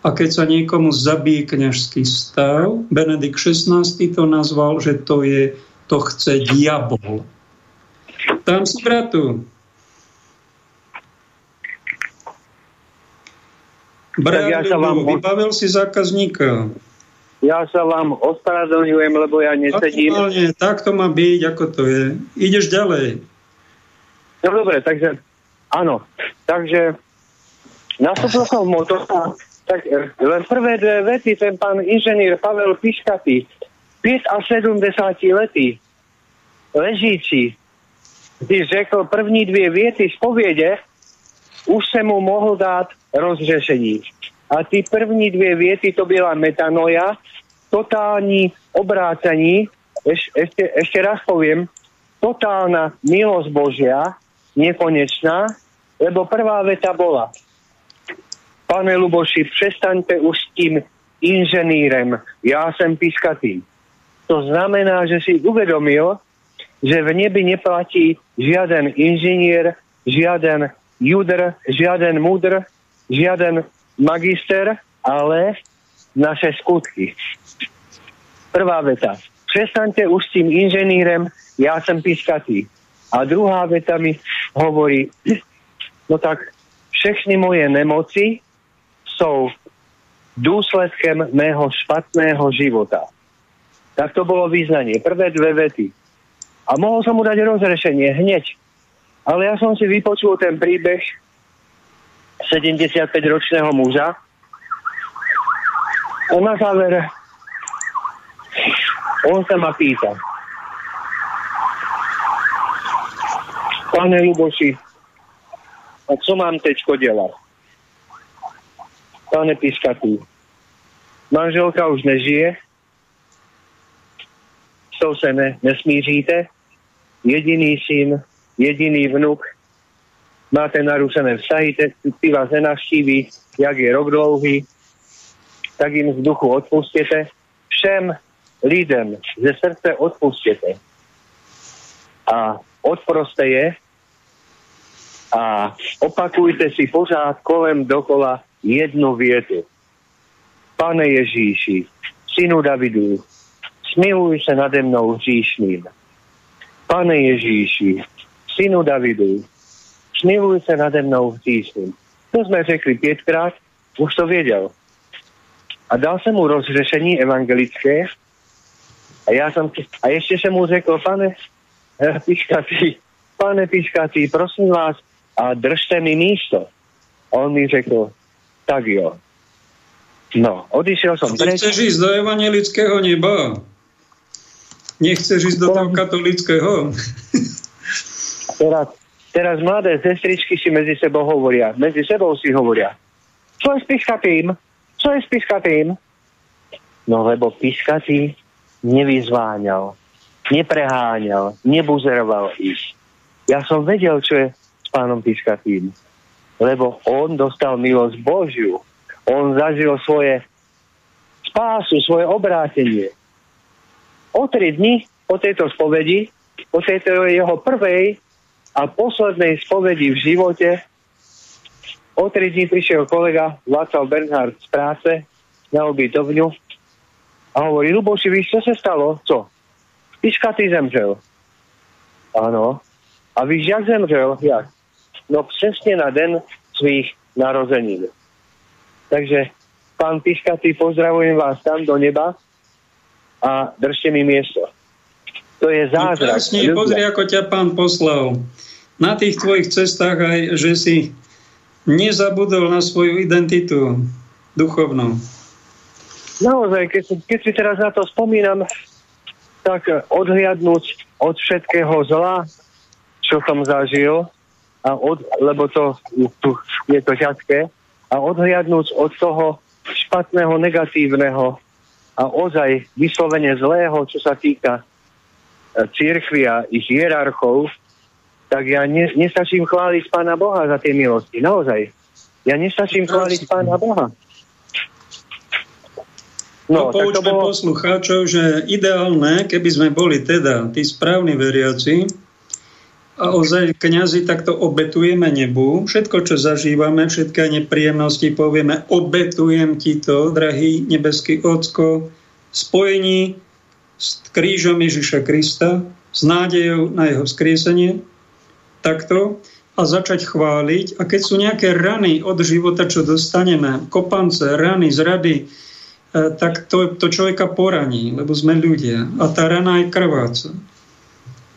A keď sa niekomu zabije kňažský stav, Benedikt XVI to nazval, že to chce diabol. Tam si, bratu. Brat, ja vybavil si zákazníka. Ja sa vám ospravedlňujem, lebo ja nesedím. Aktuálne, tak to má byť, ako to je. Ideš ďalej. No dobre, takže áno. Takže nastúpil som v motorku, tak len prvé dve vety ten pán inženier Pavel Piskatý, 75-letý ležíci, kdy řekl první dvě věty z povědě, už se mu mohl dát rozřešení. A ty první dvě věty to byla metanoja, totální obrácení, ještě raz poviem, totálna milosť Božia, nekonečná, lebo prvá veta bola: Pane Luboši, přestaňte už s tým inženýrem, ja som Piskatý. To znamená, že si uvedomil, že v nebi neplatí žiaden inžinier, žiaden judr, žiaden mudr, žiaden magister, ale naše skutky. Prvá veta. Přestaňte už s tým inženýrem, ja som Piskatý. A druhá veta mi hovorí, no tak všechny moje nemoci sú dôsledkem mého špatného života. Tak to bolo vyznanie. Prvé dve vety. A mohol som mu dať rozrešenie hneď. Ale ja som si vypočul ten príbeh 75-ročného muža. A na záver on sa ma pýta: Pane Luboši, a co mám teďko delať? Pane Piskatý, manželka už nežije, s tou se nesmíříte, jediný syn, jediný vnuk, máte narušené vztahy, ty vás nenavštíví, jak je rok dlouhý, tak im z duchu odpustíte. Všem lidem ze srdce odpustíte. A odproste je a opakujte si pořád kolem dokola jednu vietu. Pane Ježíši, synu Davidu, smiluj sa nade mnou hříšným. Pane Ježíši, synu Davidu, smiluj sa nade mnou hříšným. To sme řekli 5-krát, už to vedel. A dal som mu rozřešenie evangelické a ešte som mu řekl: Pane Piskatý, prosím vás, a držte mi místo. A on mi řekl: tak jo. No, odišiel som. Chceš ísť do evangelického neba? Nechceš ísť do toho katolického? Teraz mladé sestričky si medzi sebou si hovoria. Čo je s Piskatým? No, lebo Piskatý nevyzváňal, nepreháňal, nebuzeroval ich. Ja som vedel, čo je s pánom Piskatým, lebo on dostal milosť Božiu. On zažil svoje spásu, svoje obrátenie. O 3 dni po tejto spovedi, po tejto jeho prvej a poslednej spovedi v živote, o 3 dni prišiel kolega Václav Bernhard z práce na obytovňu a hovorí: Luboši, víš, čo sa stalo? Co? Piskatý zemřel. Áno. A víš, jak zemřel? Jak? No přesne na den svých narodenín. Takže, pán Piskatý, pozdravujem vás tam do neba a držte mi miesto. To je zázrak. No, pozri, ako ťa pán poslal. Na tých tvojich cestách aj, že si nezabudol na svoju identitu duchovnú. Naozaj, keď si teraz na to spomínam, tak odhliadnúť od všetkého zla, čo som zažil, lebo to je to ťažké, a odhliadnúť od toho špatného, negatívneho a ozaj vyslovene zlého, čo sa týka cirkvi a ich hierarchov, tak ja nestačím chváliť Pána Boha za tie milosti. Naozaj. Ja nestačím chváliť Pána Boha. No, poučme poslucháčov, že ideálne, keby sme boli teda tí správni veriaci a ozaj kňazi takto obetujeme nebu. Všetko, čo zažívame, všetké nepríjemnosti povieme, obetujem ti to, drahý nebeský Ocko, spojení s krížom Ježiša Krista, s nádejou na jeho vzkriesenie, takto, a začať chváliť. A keď sú nejaké rany od života, čo dostaneme, kopance, rany, zrady, tak to človeka poraní, lebo sme ľudia. A tá rana je krváca.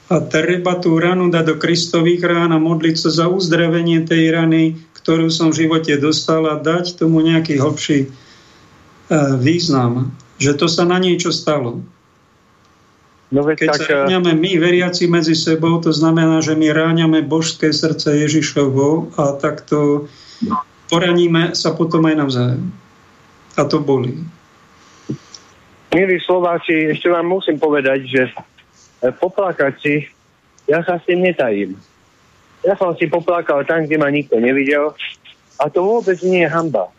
A treba tú ranu dať do Kristových rán a modliť sa za uzdravenie tej rany, ktorú som v živote dostal, a dať tomu nejaký hlbší význam. Že to sa na niečo stalo. No, keď sa ráňame my, veriaci, medzi sebou, to znamená, že my ráňame božské srdce Ježišovo a takto poraníme sa potom aj navzájom. A to boli. Milí Slováci, ešte vám musím povedať, že poplakať si, ja sa s tým netajím. Ja som si poplakal tam, kde ma nikto nevidel, a to vôbec nie je hanba.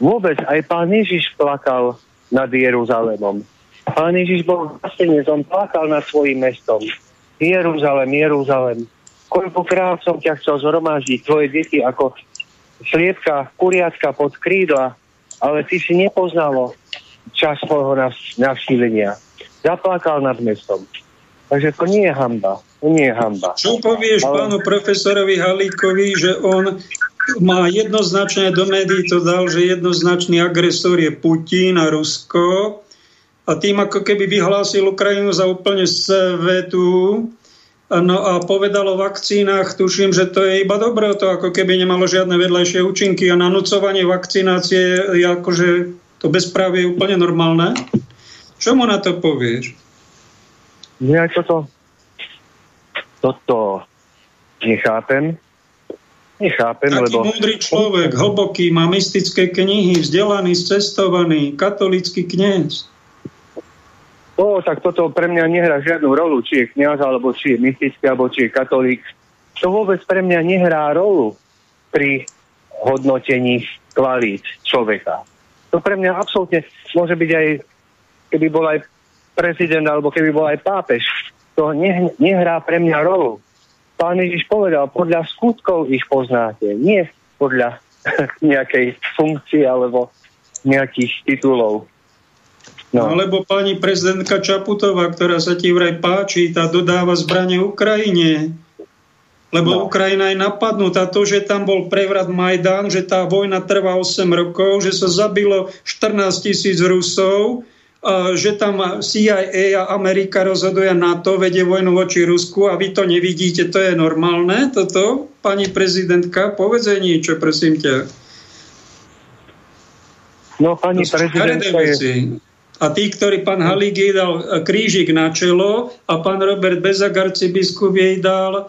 Vôbec aj Pán Ježiš plakal nad Jeruzalémom. Pán Ježiš bol vlastne, on plakal nad svojím mestom. Jeruzalém, Jeruzalém, koľkokrát som ťa chcel zhromaždiť, tvoje deti, ako sliepka, kuriatka pod krídla, ale ty si nepoznalo čas svojho navštívenia. Zaplakal nad mestom. Takže to nie je hanba. To nie je hanba. Čo povieš pánu profesorovi Halíkovi, že on má jednoznačne, do médií to dal, že jednoznačný agresor je Putin a Rusko, a tým ako keby vyhlásil Ukrajinu za úplne svetu. No a povedal o vakcínach, tuším, že to je iba dobré, to ako keby nemalo žiadne vedľajšie účinky, a nanúcovanie vakcinácie je akože to bezprávie je úplne normálne. Čo mu na to povieš? Ja toto nechápem, taký lebo... Taký múdry človek, hlboký, má mystické knihy, vzdelaný, scestovaný, katolícky kňaz. Tak toto pre mňa nehrá žiadnu rolu, či je kňaz, alebo či je mystický, alebo či je katolík. To vôbec pre mňa nehrá rolu pri hodnotení kvalít človeka. To pre mňa absolútne môže byť aj, keby bol aj prezident, alebo keby bol aj pápež. To nehrá pre mňa rolu. Pán Ježiš povedal, podľa skutkov ich poznáte, nie podľa nejakej funkcie alebo nejakých titulov. No. Alebo pani prezidentka Čaputová, ktorá sa ti vraj páči, tá dodáva zbrane Ukrajine. Lebo Ukrajina je napadnutá. To, že tam bol prevrat Majdan, že tá vojna trvá 8 rokov, že sa zabilo 14 000 Rusov, a že tam CIA a Amerika rozhoduje, NATO vedie vojnu voči Rusku, a vy to nevidíte. To je normálne, toto? Pani prezidentka, povedz aj niečo, prosím ťa. No, pani prezidentka je... A tí, ktorí pán Halík jej dal krížik na čelo, a pán Robert Bezák, arcibiskup, jej dal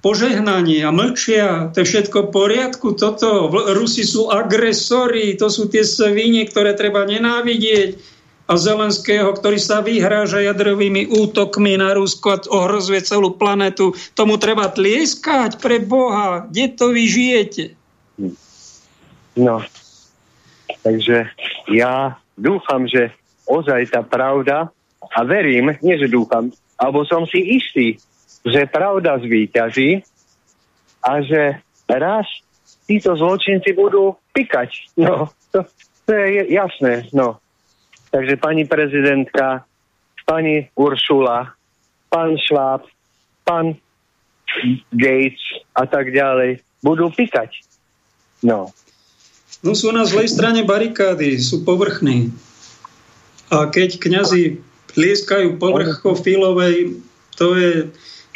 požehnanie, a mlčia. To je všetko v poriadku, toto. Rusi sú agresori, to sú tie svine, ktoré treba nenávidieť. A Zelenského, ktorý sa vyhráža jadrovými útokmi na Rusko a ohrozuje celú planetu, tomu treba tlieskať, pre Boha. Kde to vy žijete? No, takže ja... Dúfam, že ozaj tá pravda, a verím, nie že dúfam, alebo som si istý, že pravda zvíťazí a že raz títo zločinci budú pikať. No, to je jasné. No. Takže pani prezidentka, pani Uršula, pán Šváb, pán Gates a tak ďalej budú pikať. No. No, sú na zlej strane barikády, sú povrchní. A keď kňazi plieskajú povrchko filovej, to je...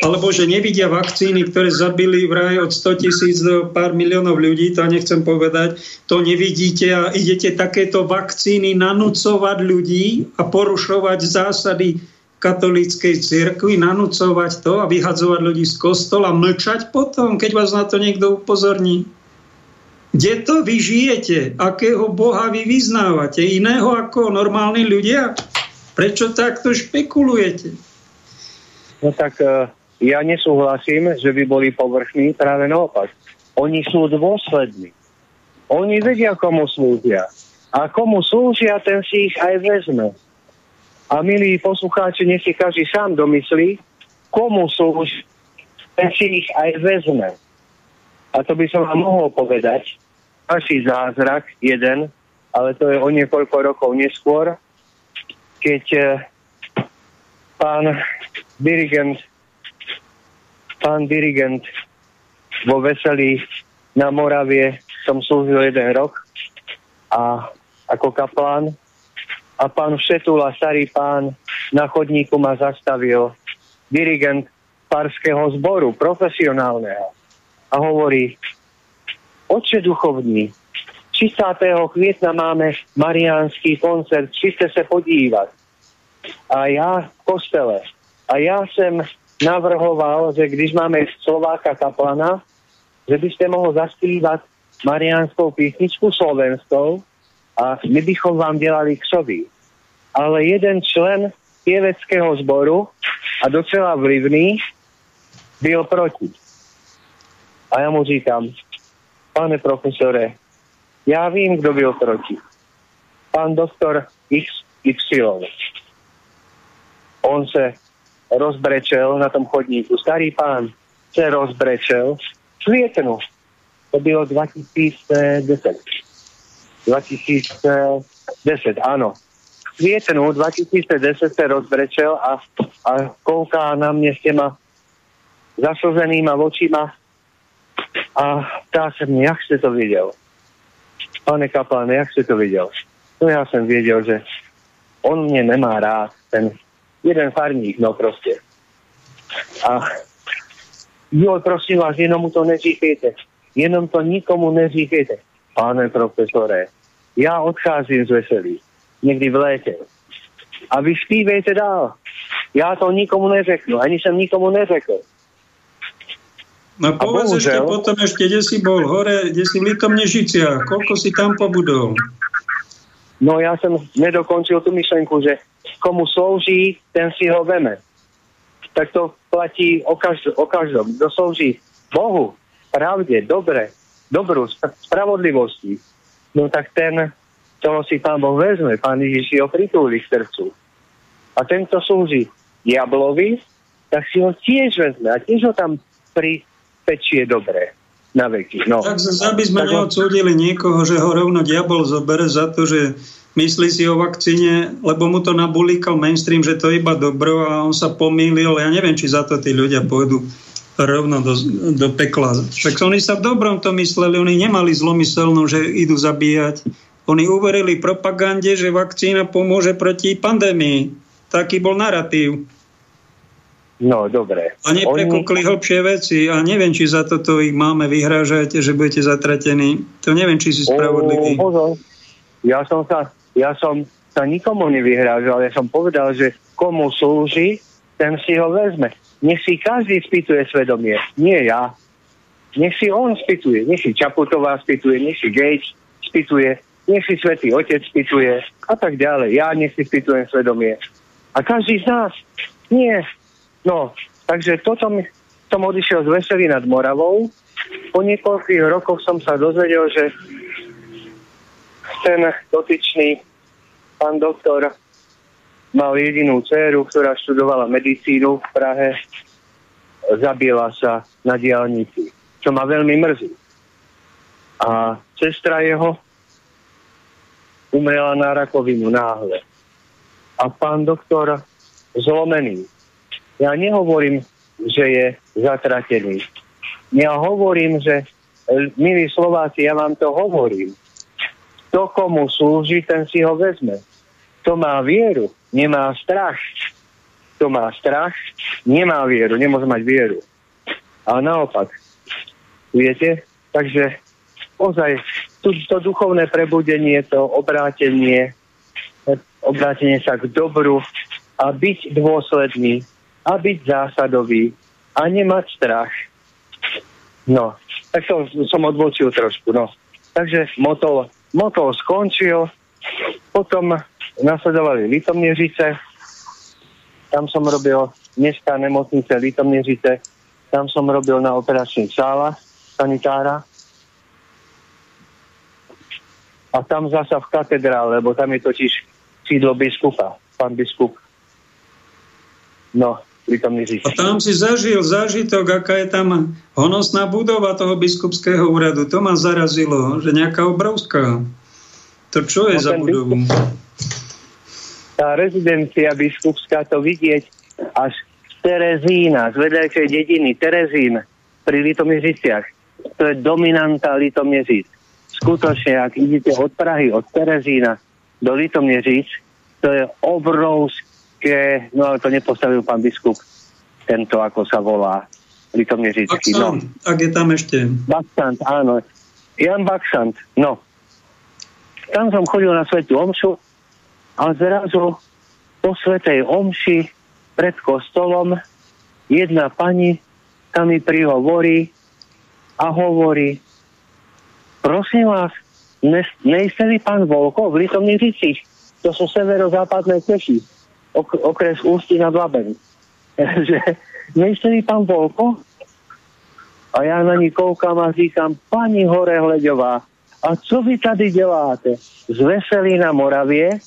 Alebo že nevidia vakcíny, ktoré zabili vraj od 100 000 do pár miliónov ľudí, to nechcem povedať, to nevidíte a idete takéto vakcíny nanúcovať ľudí a porušovať zásady katolíckej cirkvi, nanúcovať to a vyhadzovať ľudí z kostola, mlčať potom, keď vás na to niekto upozorní. Kde to vy žijete? Akého Boha vy vyznávate? Iného ako normálni ľudia? Prečo takto špekulujete? No tak ja nesúhlasím, že by boli povrchní, práve naopak. Oni sú dôslední. Oni vedia, komu slúžia. A komu slúžia, ten si ich aj vezme. A milí poslucháči, nech si každý sám domyslí, komu slúžia, ten si ich aj vezme. A to by som vám mohol povedať. Asi zázrak jeden, ale to je o niekoľko rokov neskôr, keď pán dirigent vo Veselí na Moravie som slúžil 1 rok a ako kaplán a pán Všetula, starý pán, na chodníku ma zastavil, dirigent farského zboru, profesionálneho, a hovorí: Otče duchovní, 30. května máme mariánský koncert, přijďte se podívat. A já v kostele. A já jsem navrhoval, že když máme Slováka kaplana, že byste mohl zaspívat mariánskou písničku slovenskou a my bychom vám dělali křoví. Ale jeden člen pěveckého sboru a docela vlivný byl proti. A já mu říkám: Pane profesore, já vím, kdo byl proti. Pán doktor XY. On se rozbrečel na tom chodníku. Starý pán se rozbrečel v květnu. To bylo 2010. 2010, ano. V květnu 2010 se rozbrečel a kouká na mě s těma zaslzenýma očima a ptá se mě, jak jste to viděl? Pane kapláne, jak jste to viděl? No já jsem věděl, že on mě nemá rád, ten jeden farník, no prostě. A jo, prosím vás, jenom mu to neříkejte. Jenom to nikomu neříkejte. Pane profesore, já odcházím z Veselí. Někdy v létě. A vy zpívejte dál. Já to nikomu neřeknu. Ani jsem nikomu neřekl. No povedz ešte potom, kde si bol hore, kde si v Litoměřiciach, koľko si tam pobudol? No ja som nedokončil tú myšlenku, že komu slúži, ten si ho veme. Tak to platí o každom. Kto slúži Bohu, pravde, dobre, dobrú, spravodlivosti, no tak ten, toho si Pán Boh vezme, Pán Ježiš ho pritúli k srdcu. A ten, kto slúži diablovi, tak si ho tiež vezme a tiež ho tam pečie dobre na veky. No. Tak aby sme neodsúdili niekoho, že ho rovno diabol zobere za to, že myslí si o vakcíne, lebo mu to nabulíkal mainstream, že to je iba dobro a on sa pomýlil. Ja neviem, či za to tí ľudia pôjdu rovno do pekla. Tak oni sa v dobrom to mysleli, oni nemali zlomyselnú, že idú zabíjať. Oni uverili propagande, že vakcína pomôže proti pandémii. Taký bol narratív. No, dobre. A neprekúkli hlbšie veci a neviem, či za toto ich máme vyhrážať, že budete zatratení. To neviem, či si spravodlivý. Ja som sa nikomu nevyhrážal, ja som povedal, že komu slúži, ten si ho vezme. Nech si každý spýtuje svedomie, nie ja. Nech si on spýtuje, nech si Čaputová spýtuje, nech si Gage spýtuje, nech si Svätý Otec spýtuje a tak ďalej. Ja nech si spýtujem svedomie. A každý z nás nie. No, takže toto som odišiel z Veselí nad Moravou. Po niekoľkých rokoch som sa dozvedel, že ten dotyčný pán doktor mal jedinú dceru, ktorá študovala medicínu v Prahe. Zabila sa na diaľnici, čo ma veľmi mrzí. A sestra jeho umrela na rakovinu náhle. A pán doktor zlomený. Ja nehovorím, že je zatratený. Ja hovorím, že, milí Slováci, ja vám to hovorím. To, komu slúži, ten si ho vezme. To má vieru, nemá strach. To má strach, nemá vieru, nemôže mať vieru. A naopak, viete? Takže ozaj, to duchovné prebudenie, to obrátenie sa k dobru a byť dôsledný, a byť zásadový a nemať strach. No, tak som odbočil trošku, no. Takže motol skončil, potom nasledovali Litoměřice, tam som robil mestská nemocnice Litoměřice, tam som robil na operačných sálach sanitára a tam zasa v katedrále, lebo tam je totiž sídlo biskupa, pán biskup. No, Litoměřice. A tam si zažil zážitok, aká je tam honosná budova toho biskupského úradu. To ma zarazilo, že nejaká obrovská. To čo je za budovu? Tá rezidencia biskupská, to vidieť až z Terezína, z vedľajšej dediny Terezín pri Litoměřiciach. To je dominanta Litoměřic. Skutočne, ak idete od Prahy, od Terezína do Litoměřic, to je obrovské, no ale to nepostavil pán biskup, tento, ako sa volá, Litoměřický. Baksant, no. Ak je tam ešte. Baksant, áno. Jan Baksant, no. Tam som chodil na svätú omšu a zrazu po svätej omši pred kostolom jedna pani sa mi prihovorí a hovorí: prosím vás, nejste vy pán Volko v Litoměřicích? To sú severozápadné Čechy, okres Ústí nad Labem. Nejste vy pán Volko? A ja na ní koukám a říkam: pani Horehleďová, a co vy tady děláte? Z Veselí na Moravie?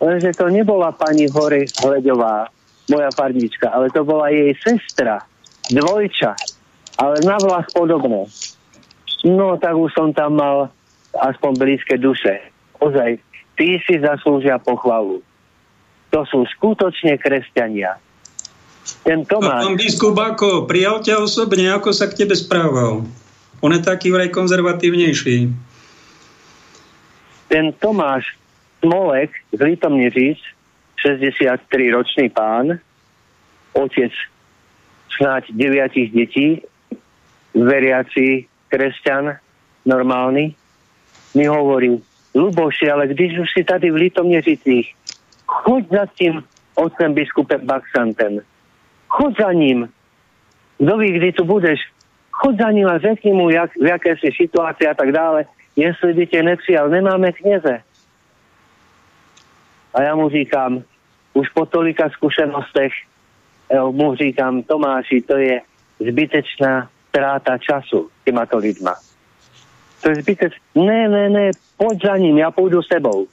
Lenže to nebola pani Hory Hleďová, moja farnička, ale to bola jej sestra, dvojča, ale na vlas podobné. No, tak už som tam mal aspoň blízke duše. Ozaj, tí si zaslúžia pochvalu. To sú skutočne kresťania. Ten Tomáš... A pán biskup ako? Prijal ťa osobne? Ako sa k tebe správal? On je taký vraj konzervatívnejší. Ten Tomáš Smolek z Litoměřic, 63-ročný pán, otec snáď 9 detí, veriaci kresťan, normálny, mi hovorí: Luboši, ale když už si tady v Litoměřicích, choď za tým otcem biskupem Baksantem. Choď za ním. Kto ví, kdy tu budeš? Choď za ním a řekni mu, v jaké si situácii a tak dále. Jestli by tě nepřijal, nemáme kněze. A já mu říkám, už po tolika zkušenostech, mu říkám: Tomáši, to je zbytečná tráta času týmato lidma. To je zbytečná. Ne, pojď za ním, já půjdu s tebou.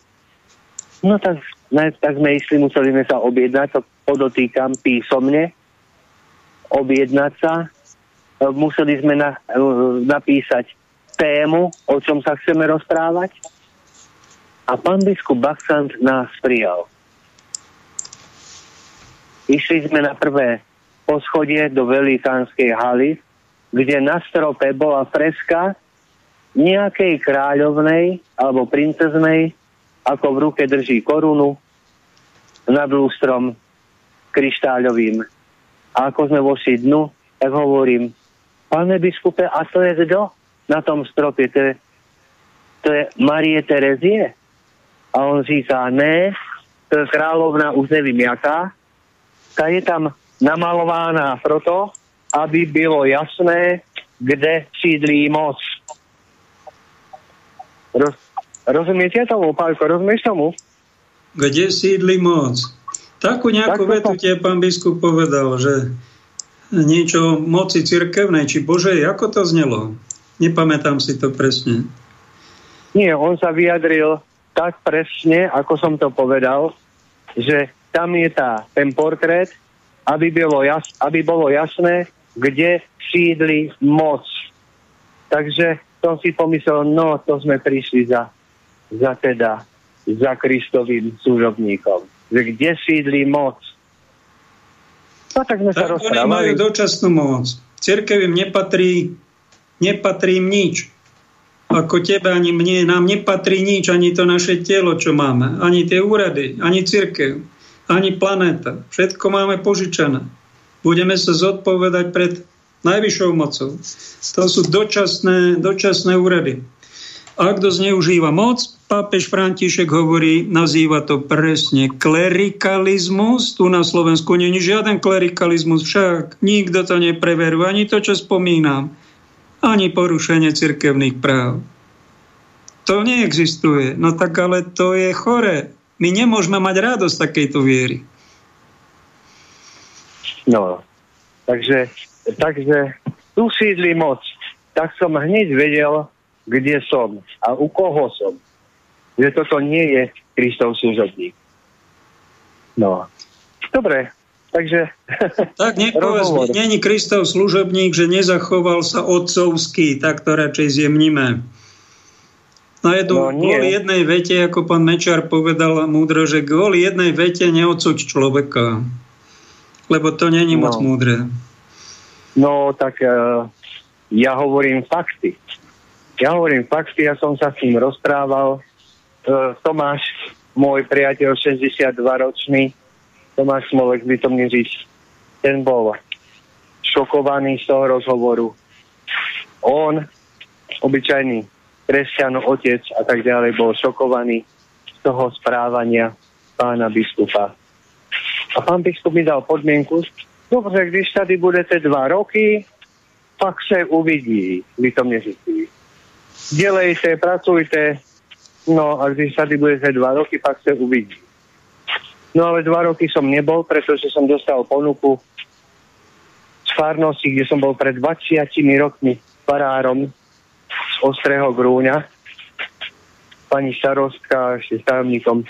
No tak, ne, tak sme išli, museli sme sa objednať, to podotýkam písomne, objednať sa. Museli sme napísať tému, o čom sa chceme rozprávať. A pán biskup Baksant nás prijal. Išli sme na prvé poschodie do velikánskej haly, kde na strope bola freska nejakej kráľovnej alebo princeznej, ako v ruke drží korunu nad lústrom kryštáľovým. A ako sme vošli dnu, tak hovorím: pane biskupe, a to je kto? Na tom strope, to je Marie Terezie. A on říká: ne, to je kráľovna, už nevím jaká. Ta je tam namalována proto, aby bylo jasné, kde sídlí moc. Rozumiete tomu, Pálko? Rozumieš tomu? Kde sídlí moc? Takú nejakú vetu tie pán biskup povedal, že niečo moci cirkevnej, či božej, ako to znelo? Nepamätám si to presne. Nie, on sa vyjadril tak presne, ako som to povedal, že tam je ten portrét, aby bolo jasné, kde sídli moc. Takže som si pomyslel, no to sme prišli za Kristovým služobníkom. Že kde sídli moc. No tak sme sa rozprávali. Oni majú dočasnú moc. Cirkev im nepatrí nič. Ako tebe, ani mne, nám nepatrí nič, ani to naše telo, čo máme, ani tie úrady, ani cirkev, ani planéta. Všetko máme požičané. Budeme sa zodpovedať pred najvyššou mocou. To sú dočasné úrady. A kto zneužíva moc, pápež František hovorí, nazýva to presne klerikalizmus. Tu na Slovensku nie je žiaden klerikalizmus, však nikto to nepreveruje, ani to, čo spomínam, ani porušenie cirkevných práv. To neexistuje. No tak ale to je chore. My nemôžeme mať radosť takejto viery. No, takže tu sídli moc. Tak som hneď vedel, kde som a u koho som. že toto nie je Kristov služobník. No. Dobre, takže... Tak nepovedz, není Kristov služobník, že nezachoval sa otcovský, tak to radšej zjemníme. No kvôli jednej vete, ako pán Mečar povedal múdro, že kvôli jednej vete neodsúď človeka. Lebo to není moc múdre. No, tak ja hovorím fakty. Ja som sa s ním rozprával. Tomáš, môj priateľ, 62-ročný, Tomáš Smolek z Litoměřic, ten bol šokovaný z toho rozhovoru. On, obyčajný kresťan, otec a tak ďalej, bol šokovaný z toho správania pána biskupa. A pán biskup mi dal podmienku, dobre, když tady budete 2 roky, pak se uvidí, vy to nežití. Delejte, pracujte, no a když tady budete 2 roky, pak se uvidí. No ale 2 roky som nebol, pretože som dostal ponuku z farnosti, kde som bol pred 20 rokmi farárom z Ostrého Grúňa. Pani starostka ešte s tajomníkom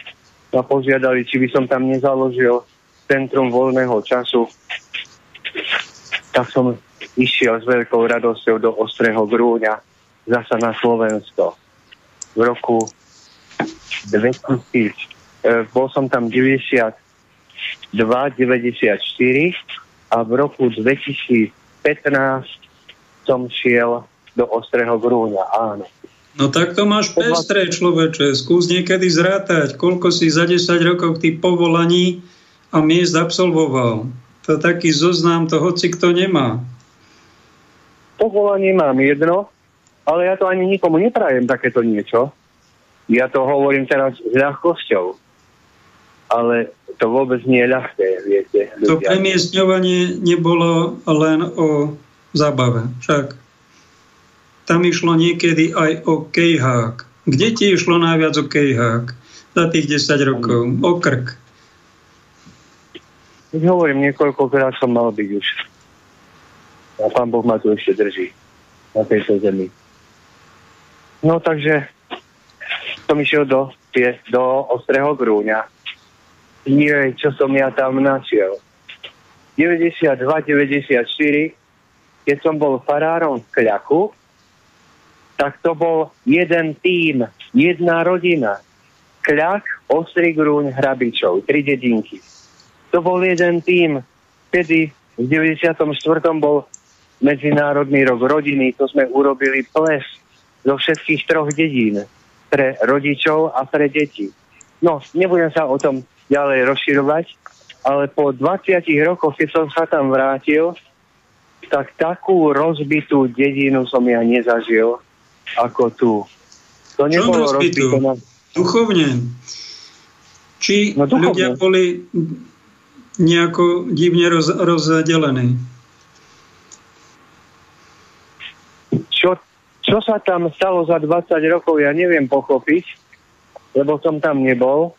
ma požiadali, či by som tam nezaložil centrum voľného času. Tak som išiel s veľkou radosťou do Ostrého Grúňa zasa na Slovensko. V roku 2000 bol som tam 92-94 a v roku 2015 som šiel do Ostrého Grúňa, áno. No tak to máš pestré, človeče. Skús niekedy zrátať, koľko si za 10 rokov tých povolaní a miest absolvoval. To taký zoznám, to hoci kto nemá. Povolanie mám jedno, ale ja to ani nikomu neprajem takéto niečo. Ja to hovorím teraz s ľahkosťou. Ale to vôbec nie je ľahké, viete. To premiestňovanie nebolo len o zábave, však. Tam išlo niekedy aj o kejhák. Kde ti išlo najviac o kejhák za tých 10 rokov? O krk. Hovorím, niekoľkokrát som mal byť už. A pán Boh ma tu ešte drží. Na tejto zemi. No takže som išiel do Ostrého Grúňa. Nie, čo som ja tam našiel. 92-94, keď som bol farárom v Kľaku, tak to bol jeden tím, jedna rodina. Kľak, Ostrý Grúň, Hrabičov, 3 dedinky. To bol jeden tím. Vtedy v 94. bol Medzinárodný rok rodiny, to sme urobili ples zo všetkých 3 dedín pre rodičov a pre deti. No, nebudem sa o tom ďalej rozširovať, ale po 20 rokoch, keď som sa tam vrátil, tak takú rozbitú dedinu som ja nezažil ako tu. To nebolo rozbitú? Duchovne. Či no, duchovne. Ľudia boli nejako divne rozdelení? Čo sa tam stalo za 20 rokov, ja neviem pochopiť, lebo som tam nebol.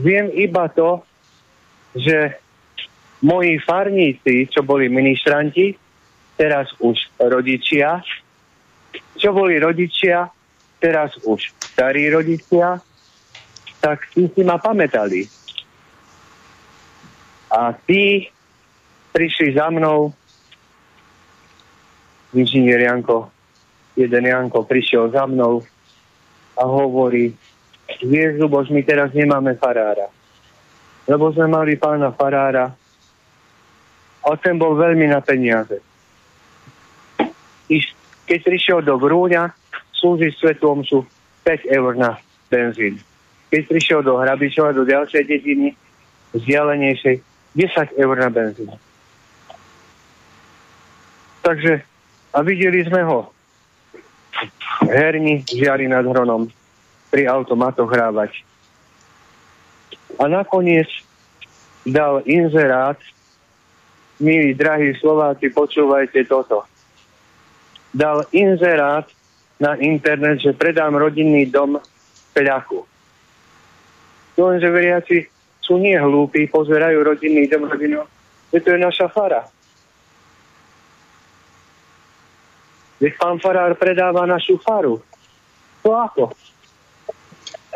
Viem iba to, že moji farníci, čo boli ministranti, teraz už rodičia, čo boli rodičia, teraz už starí rodičia, tak tí si ma pamätali. A tí prišli za mnou, inžinier Janko, jeden Janko prišiel za mnou a hovorí, Jezu Bož, my teraz nemáme farára. Lebo sme mali pána farára a ten bol veľmi na peniaze. Keď prišiel do Grúňa, slúžiť svätú omšu 5 € na benzín. Keď prišiel do Hrabičova, do ďalšej dediny, vzdialenejšej, 10 € na benzín. Takže, a videli sme ho v herni Žiari nad Hronom pri automatoch hrávať. A nakoniec dal inzerát, milí, drahí Slováci, počúvajte toto. Dal inzerát na internet, že predám rodinný dom Peľaku. Lenže veriaci sú nie hlúpi, pozerajú rodinný dom rodinu, že to je naša fara. Veď pán farár predáva našu faru. To ako?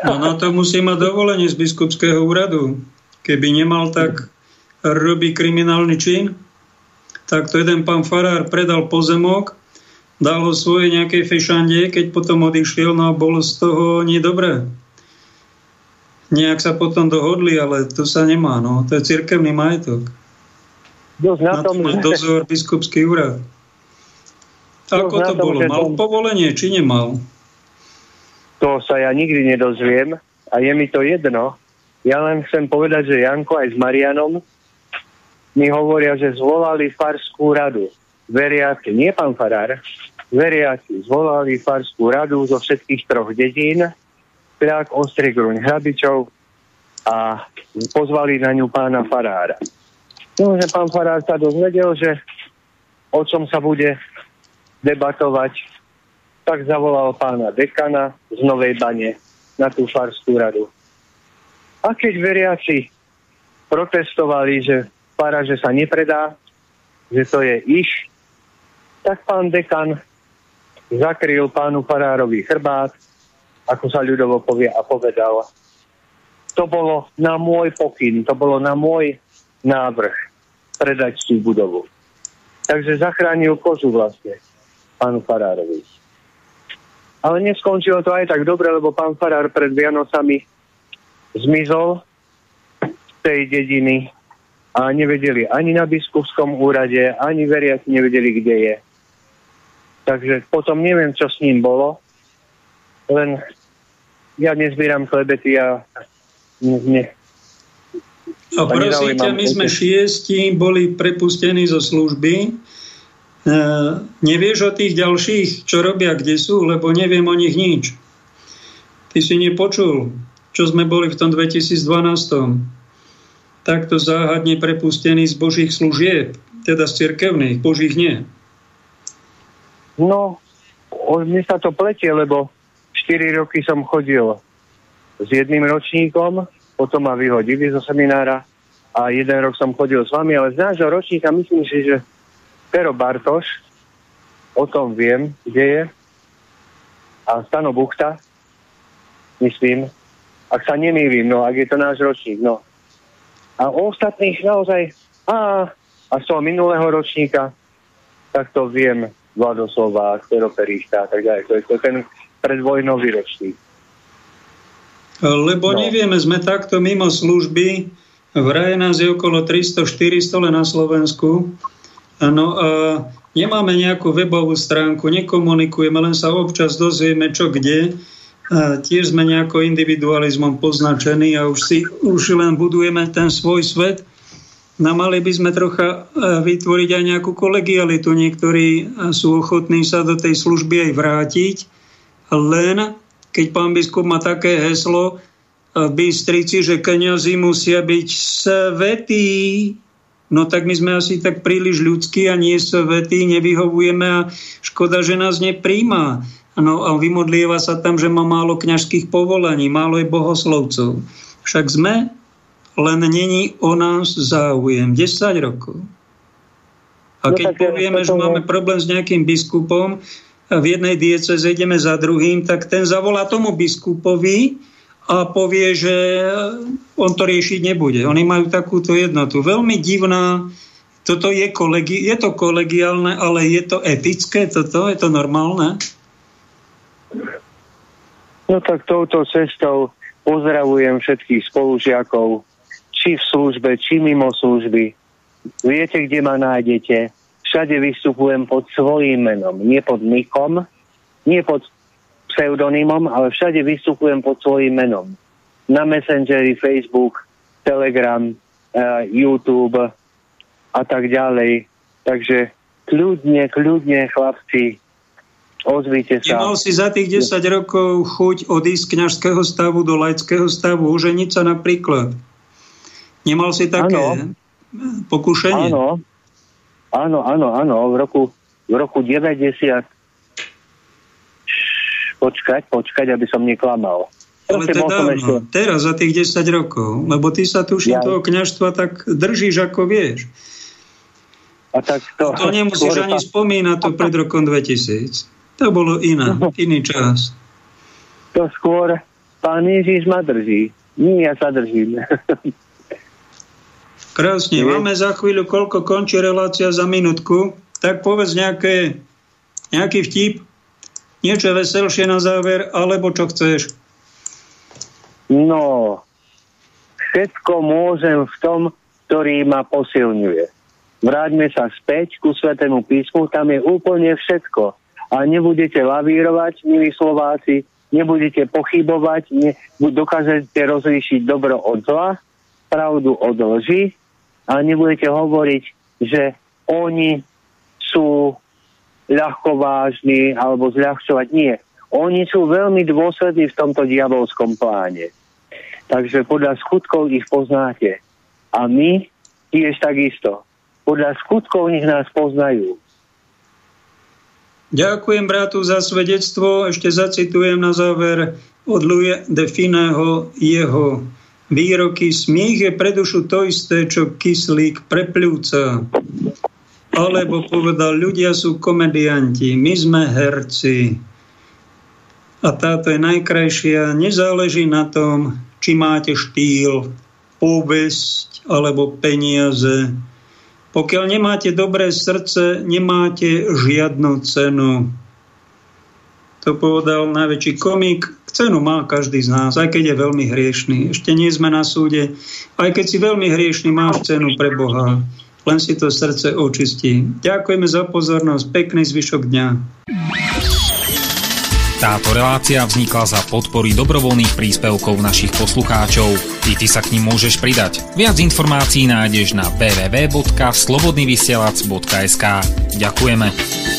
No na to musí mať dovolenie z biskupského úradu. Keby nemal, tak robí kriminálny čin. Tak to jeden pán farár predal pozemok, dal ho svoje nejakej fešande, keď potom odišiel, no bolo z toho nedobré. Nejak sa potom dohodli, ale to sa nemá, no. To je cirkevný majetok. Na to má dozor biskupský úrad. Ako to bolo? Mal povolenie, či nemal? To sa ja nikdy nedozviem a je mi to jedno. Ja len chcem povedať, že Janko aj s Marianom mi hovoria, že zvolali farskú radu. Veriaci, nie pán farár, veriaci zvolali farskú radu zo všetkých troch dedín, Prák, Ostrý Grúň, Hrabičov, a pozvali na ňu pána farára. No, že pán farár sa dozvedel, že o čom sa bude debatovať, tak zavolal pána dekana z Novej Bane na tú farskú radu. A keď veriaci protestovali, že faráže sa nepredá, že to je iš, tak pán dekan zakryl pánu farárovi chrbát, ako sa ľudovo povie, a povedal, to bolo na môj pokyn, to bolo na môj návrh predať tú budovu. Takže zachránil kožu vlastne pánu farárovi. Ale neskončilo to aj tak dobre, lebo pán farár pred Vianocami zmizol z tej dediny a nevedeli ani na biskupskom úrade, ani veriaci nevedeli, kde je. Takže potom neviem, čo s ním bolo, len ja nezbieram klebety a ne. A prosím ťa, my sme šiesti boli prepustení zo služby. Nevieš o tých ďalších, čo robia, kde sú, lebo neviem o nich nič. Ty si nepočul, čo sme boli v tom 2012. Takto záhadne prepustení z Božích služieb, teda z cirkevných, Božích nie. No, mne sa to pletie, lebo 4 roky som chodil s jedným ročníkom, potom ma vyhodili zo seminára a 1 rok som chodil s vami, ale z nášho ročníka myslím si, že Pero Bartoš, o tom viem, kde je, a Stano Buchta, myslím, ak sa nemýlim, no, ak je to náš ročník, no. A ostatných naozaj, a z toho minulého ročníka, tak to viem, Vladoslova, Pero Perišta, tak ďalej, to je to ten predvojnový ročník. Lebo nevieme, sme takto mimo služby, vraj nás je okolo 300-400 len na Slovensku. No a nemáme nejakú webovú stránku, nekomunikujeme, len sa občas dozvieme, čo kde. A tiež sme nejako individualizmom poznačení a už len budujeme ten svoj svet. No mali by sme trocha vytvoriť aj nejakú kolegialitu. Niektorí sú ochotní sa do tej služby aj vrátiť, len keď pán biskup má také heslo v Bystrici, že kňazi musia byť svätí, no tak my sme asi tak príliš ľudskí a nie svätí, nevyhovujeme a škoda, že nás nepríjma. No a vymodlieva sa tam, že má málo kňažských povolaní, málo je bohoslovcov. Však sme, len není o nás záujem. 10 rokov. A keď povieme, že máme problém s nejakým biskupom, a v jednej dieceze ideme za druhým, tak ten zavolá tomu biskupovi a povie, že on to riešiť nebude. Oni majú takúto jednotu. Veľmi divná, toto je, je to kolegiálne, ale je to etické, toto, je to normálne? No tak touto cestou pozdravujem všetkých spolužiakov, či v službe, či mimo služby. Viete, kde ma nájdete? Všade vystupujem pod svojím menom, nie pod nikom, nie pod pseudonymom, ale všade vystupujem pod svojím menom. Na Messengeri, Facebook, Telegram, YouTube a tak ďalej. Takže kľudne, chlapci, ozvite sa. Nemal si za tých 10 rokov chuť odísť z kňažského stavu do laického stavu, oženiť sa napríklad? Nemal si také pokušenie? Áno. V roku 90... Počkať, aby som neklamal. Ale to je dávno, teraz za tých 10 rokov, lebo ty sa tuším toho kňažstva tak držíš, ako vieš. A tak to nemusíš ani spomínať to pred rokom 2000. To bolo iný čas. To skôr Pán Ježiš ma drží. Nie, ja sa držím. Krásne. Máme za chvíľu, koľko končí relácia, za minútku. Tak povedz nejaký vtip, niečo veselšie na záver, alebo čo chceš? No, všetko môžem v tom, ktorý ma posilňuje. Vráťme sa späť ku Svätému písmu, tam je úplne všetko. A nebudete lavírovať, milí Slováci, nebudete pochybovať, dokážete rozlíšiť dobro od zla, pravdu od lži, a nebudete hovoriť, že oni sú ľahkovážni alebo zľahčovať. Nie. Oni sú veľmi dôslední v tomto diabolskom pláne. Takže podľa skutkov ich poznáte. A my tiež takisto. Podľa skutkov nich nás poznajú. Ďakujem bratu za svedectvo. Ešte zacitujem na záver od Louisa de Funèsa jeho výroky. Smiech je pre dušu to isté, čo kyslík pre pľúca. Alebo povedal, ľudia sú komedianti, my sme herci. A táto je najkrajšia. Nezáleží na tom, či máte štýl, povesť alebo peniaze. Pokiaľ nemáte dobré srdce, nemáte žiadnu cenu. To povedal najväčší komik. Cenu má každý z nás, aj keď je veľmi hriešný. Ešte nie sme na súde. Aj keď si veľmi hriešný, máš cenu pre Boha. Len si to srdce očistí. Ďakujeme za pozornosť. Pekný zvyšok dňa. Táto relácia vznikla za podpory dobrovoľných príspevkov našich poslucháčov. Ty sa k nim môžeš pridať. Viac informácií nájdeš na www.slobodnyvysielac.sk. Ďakujeme.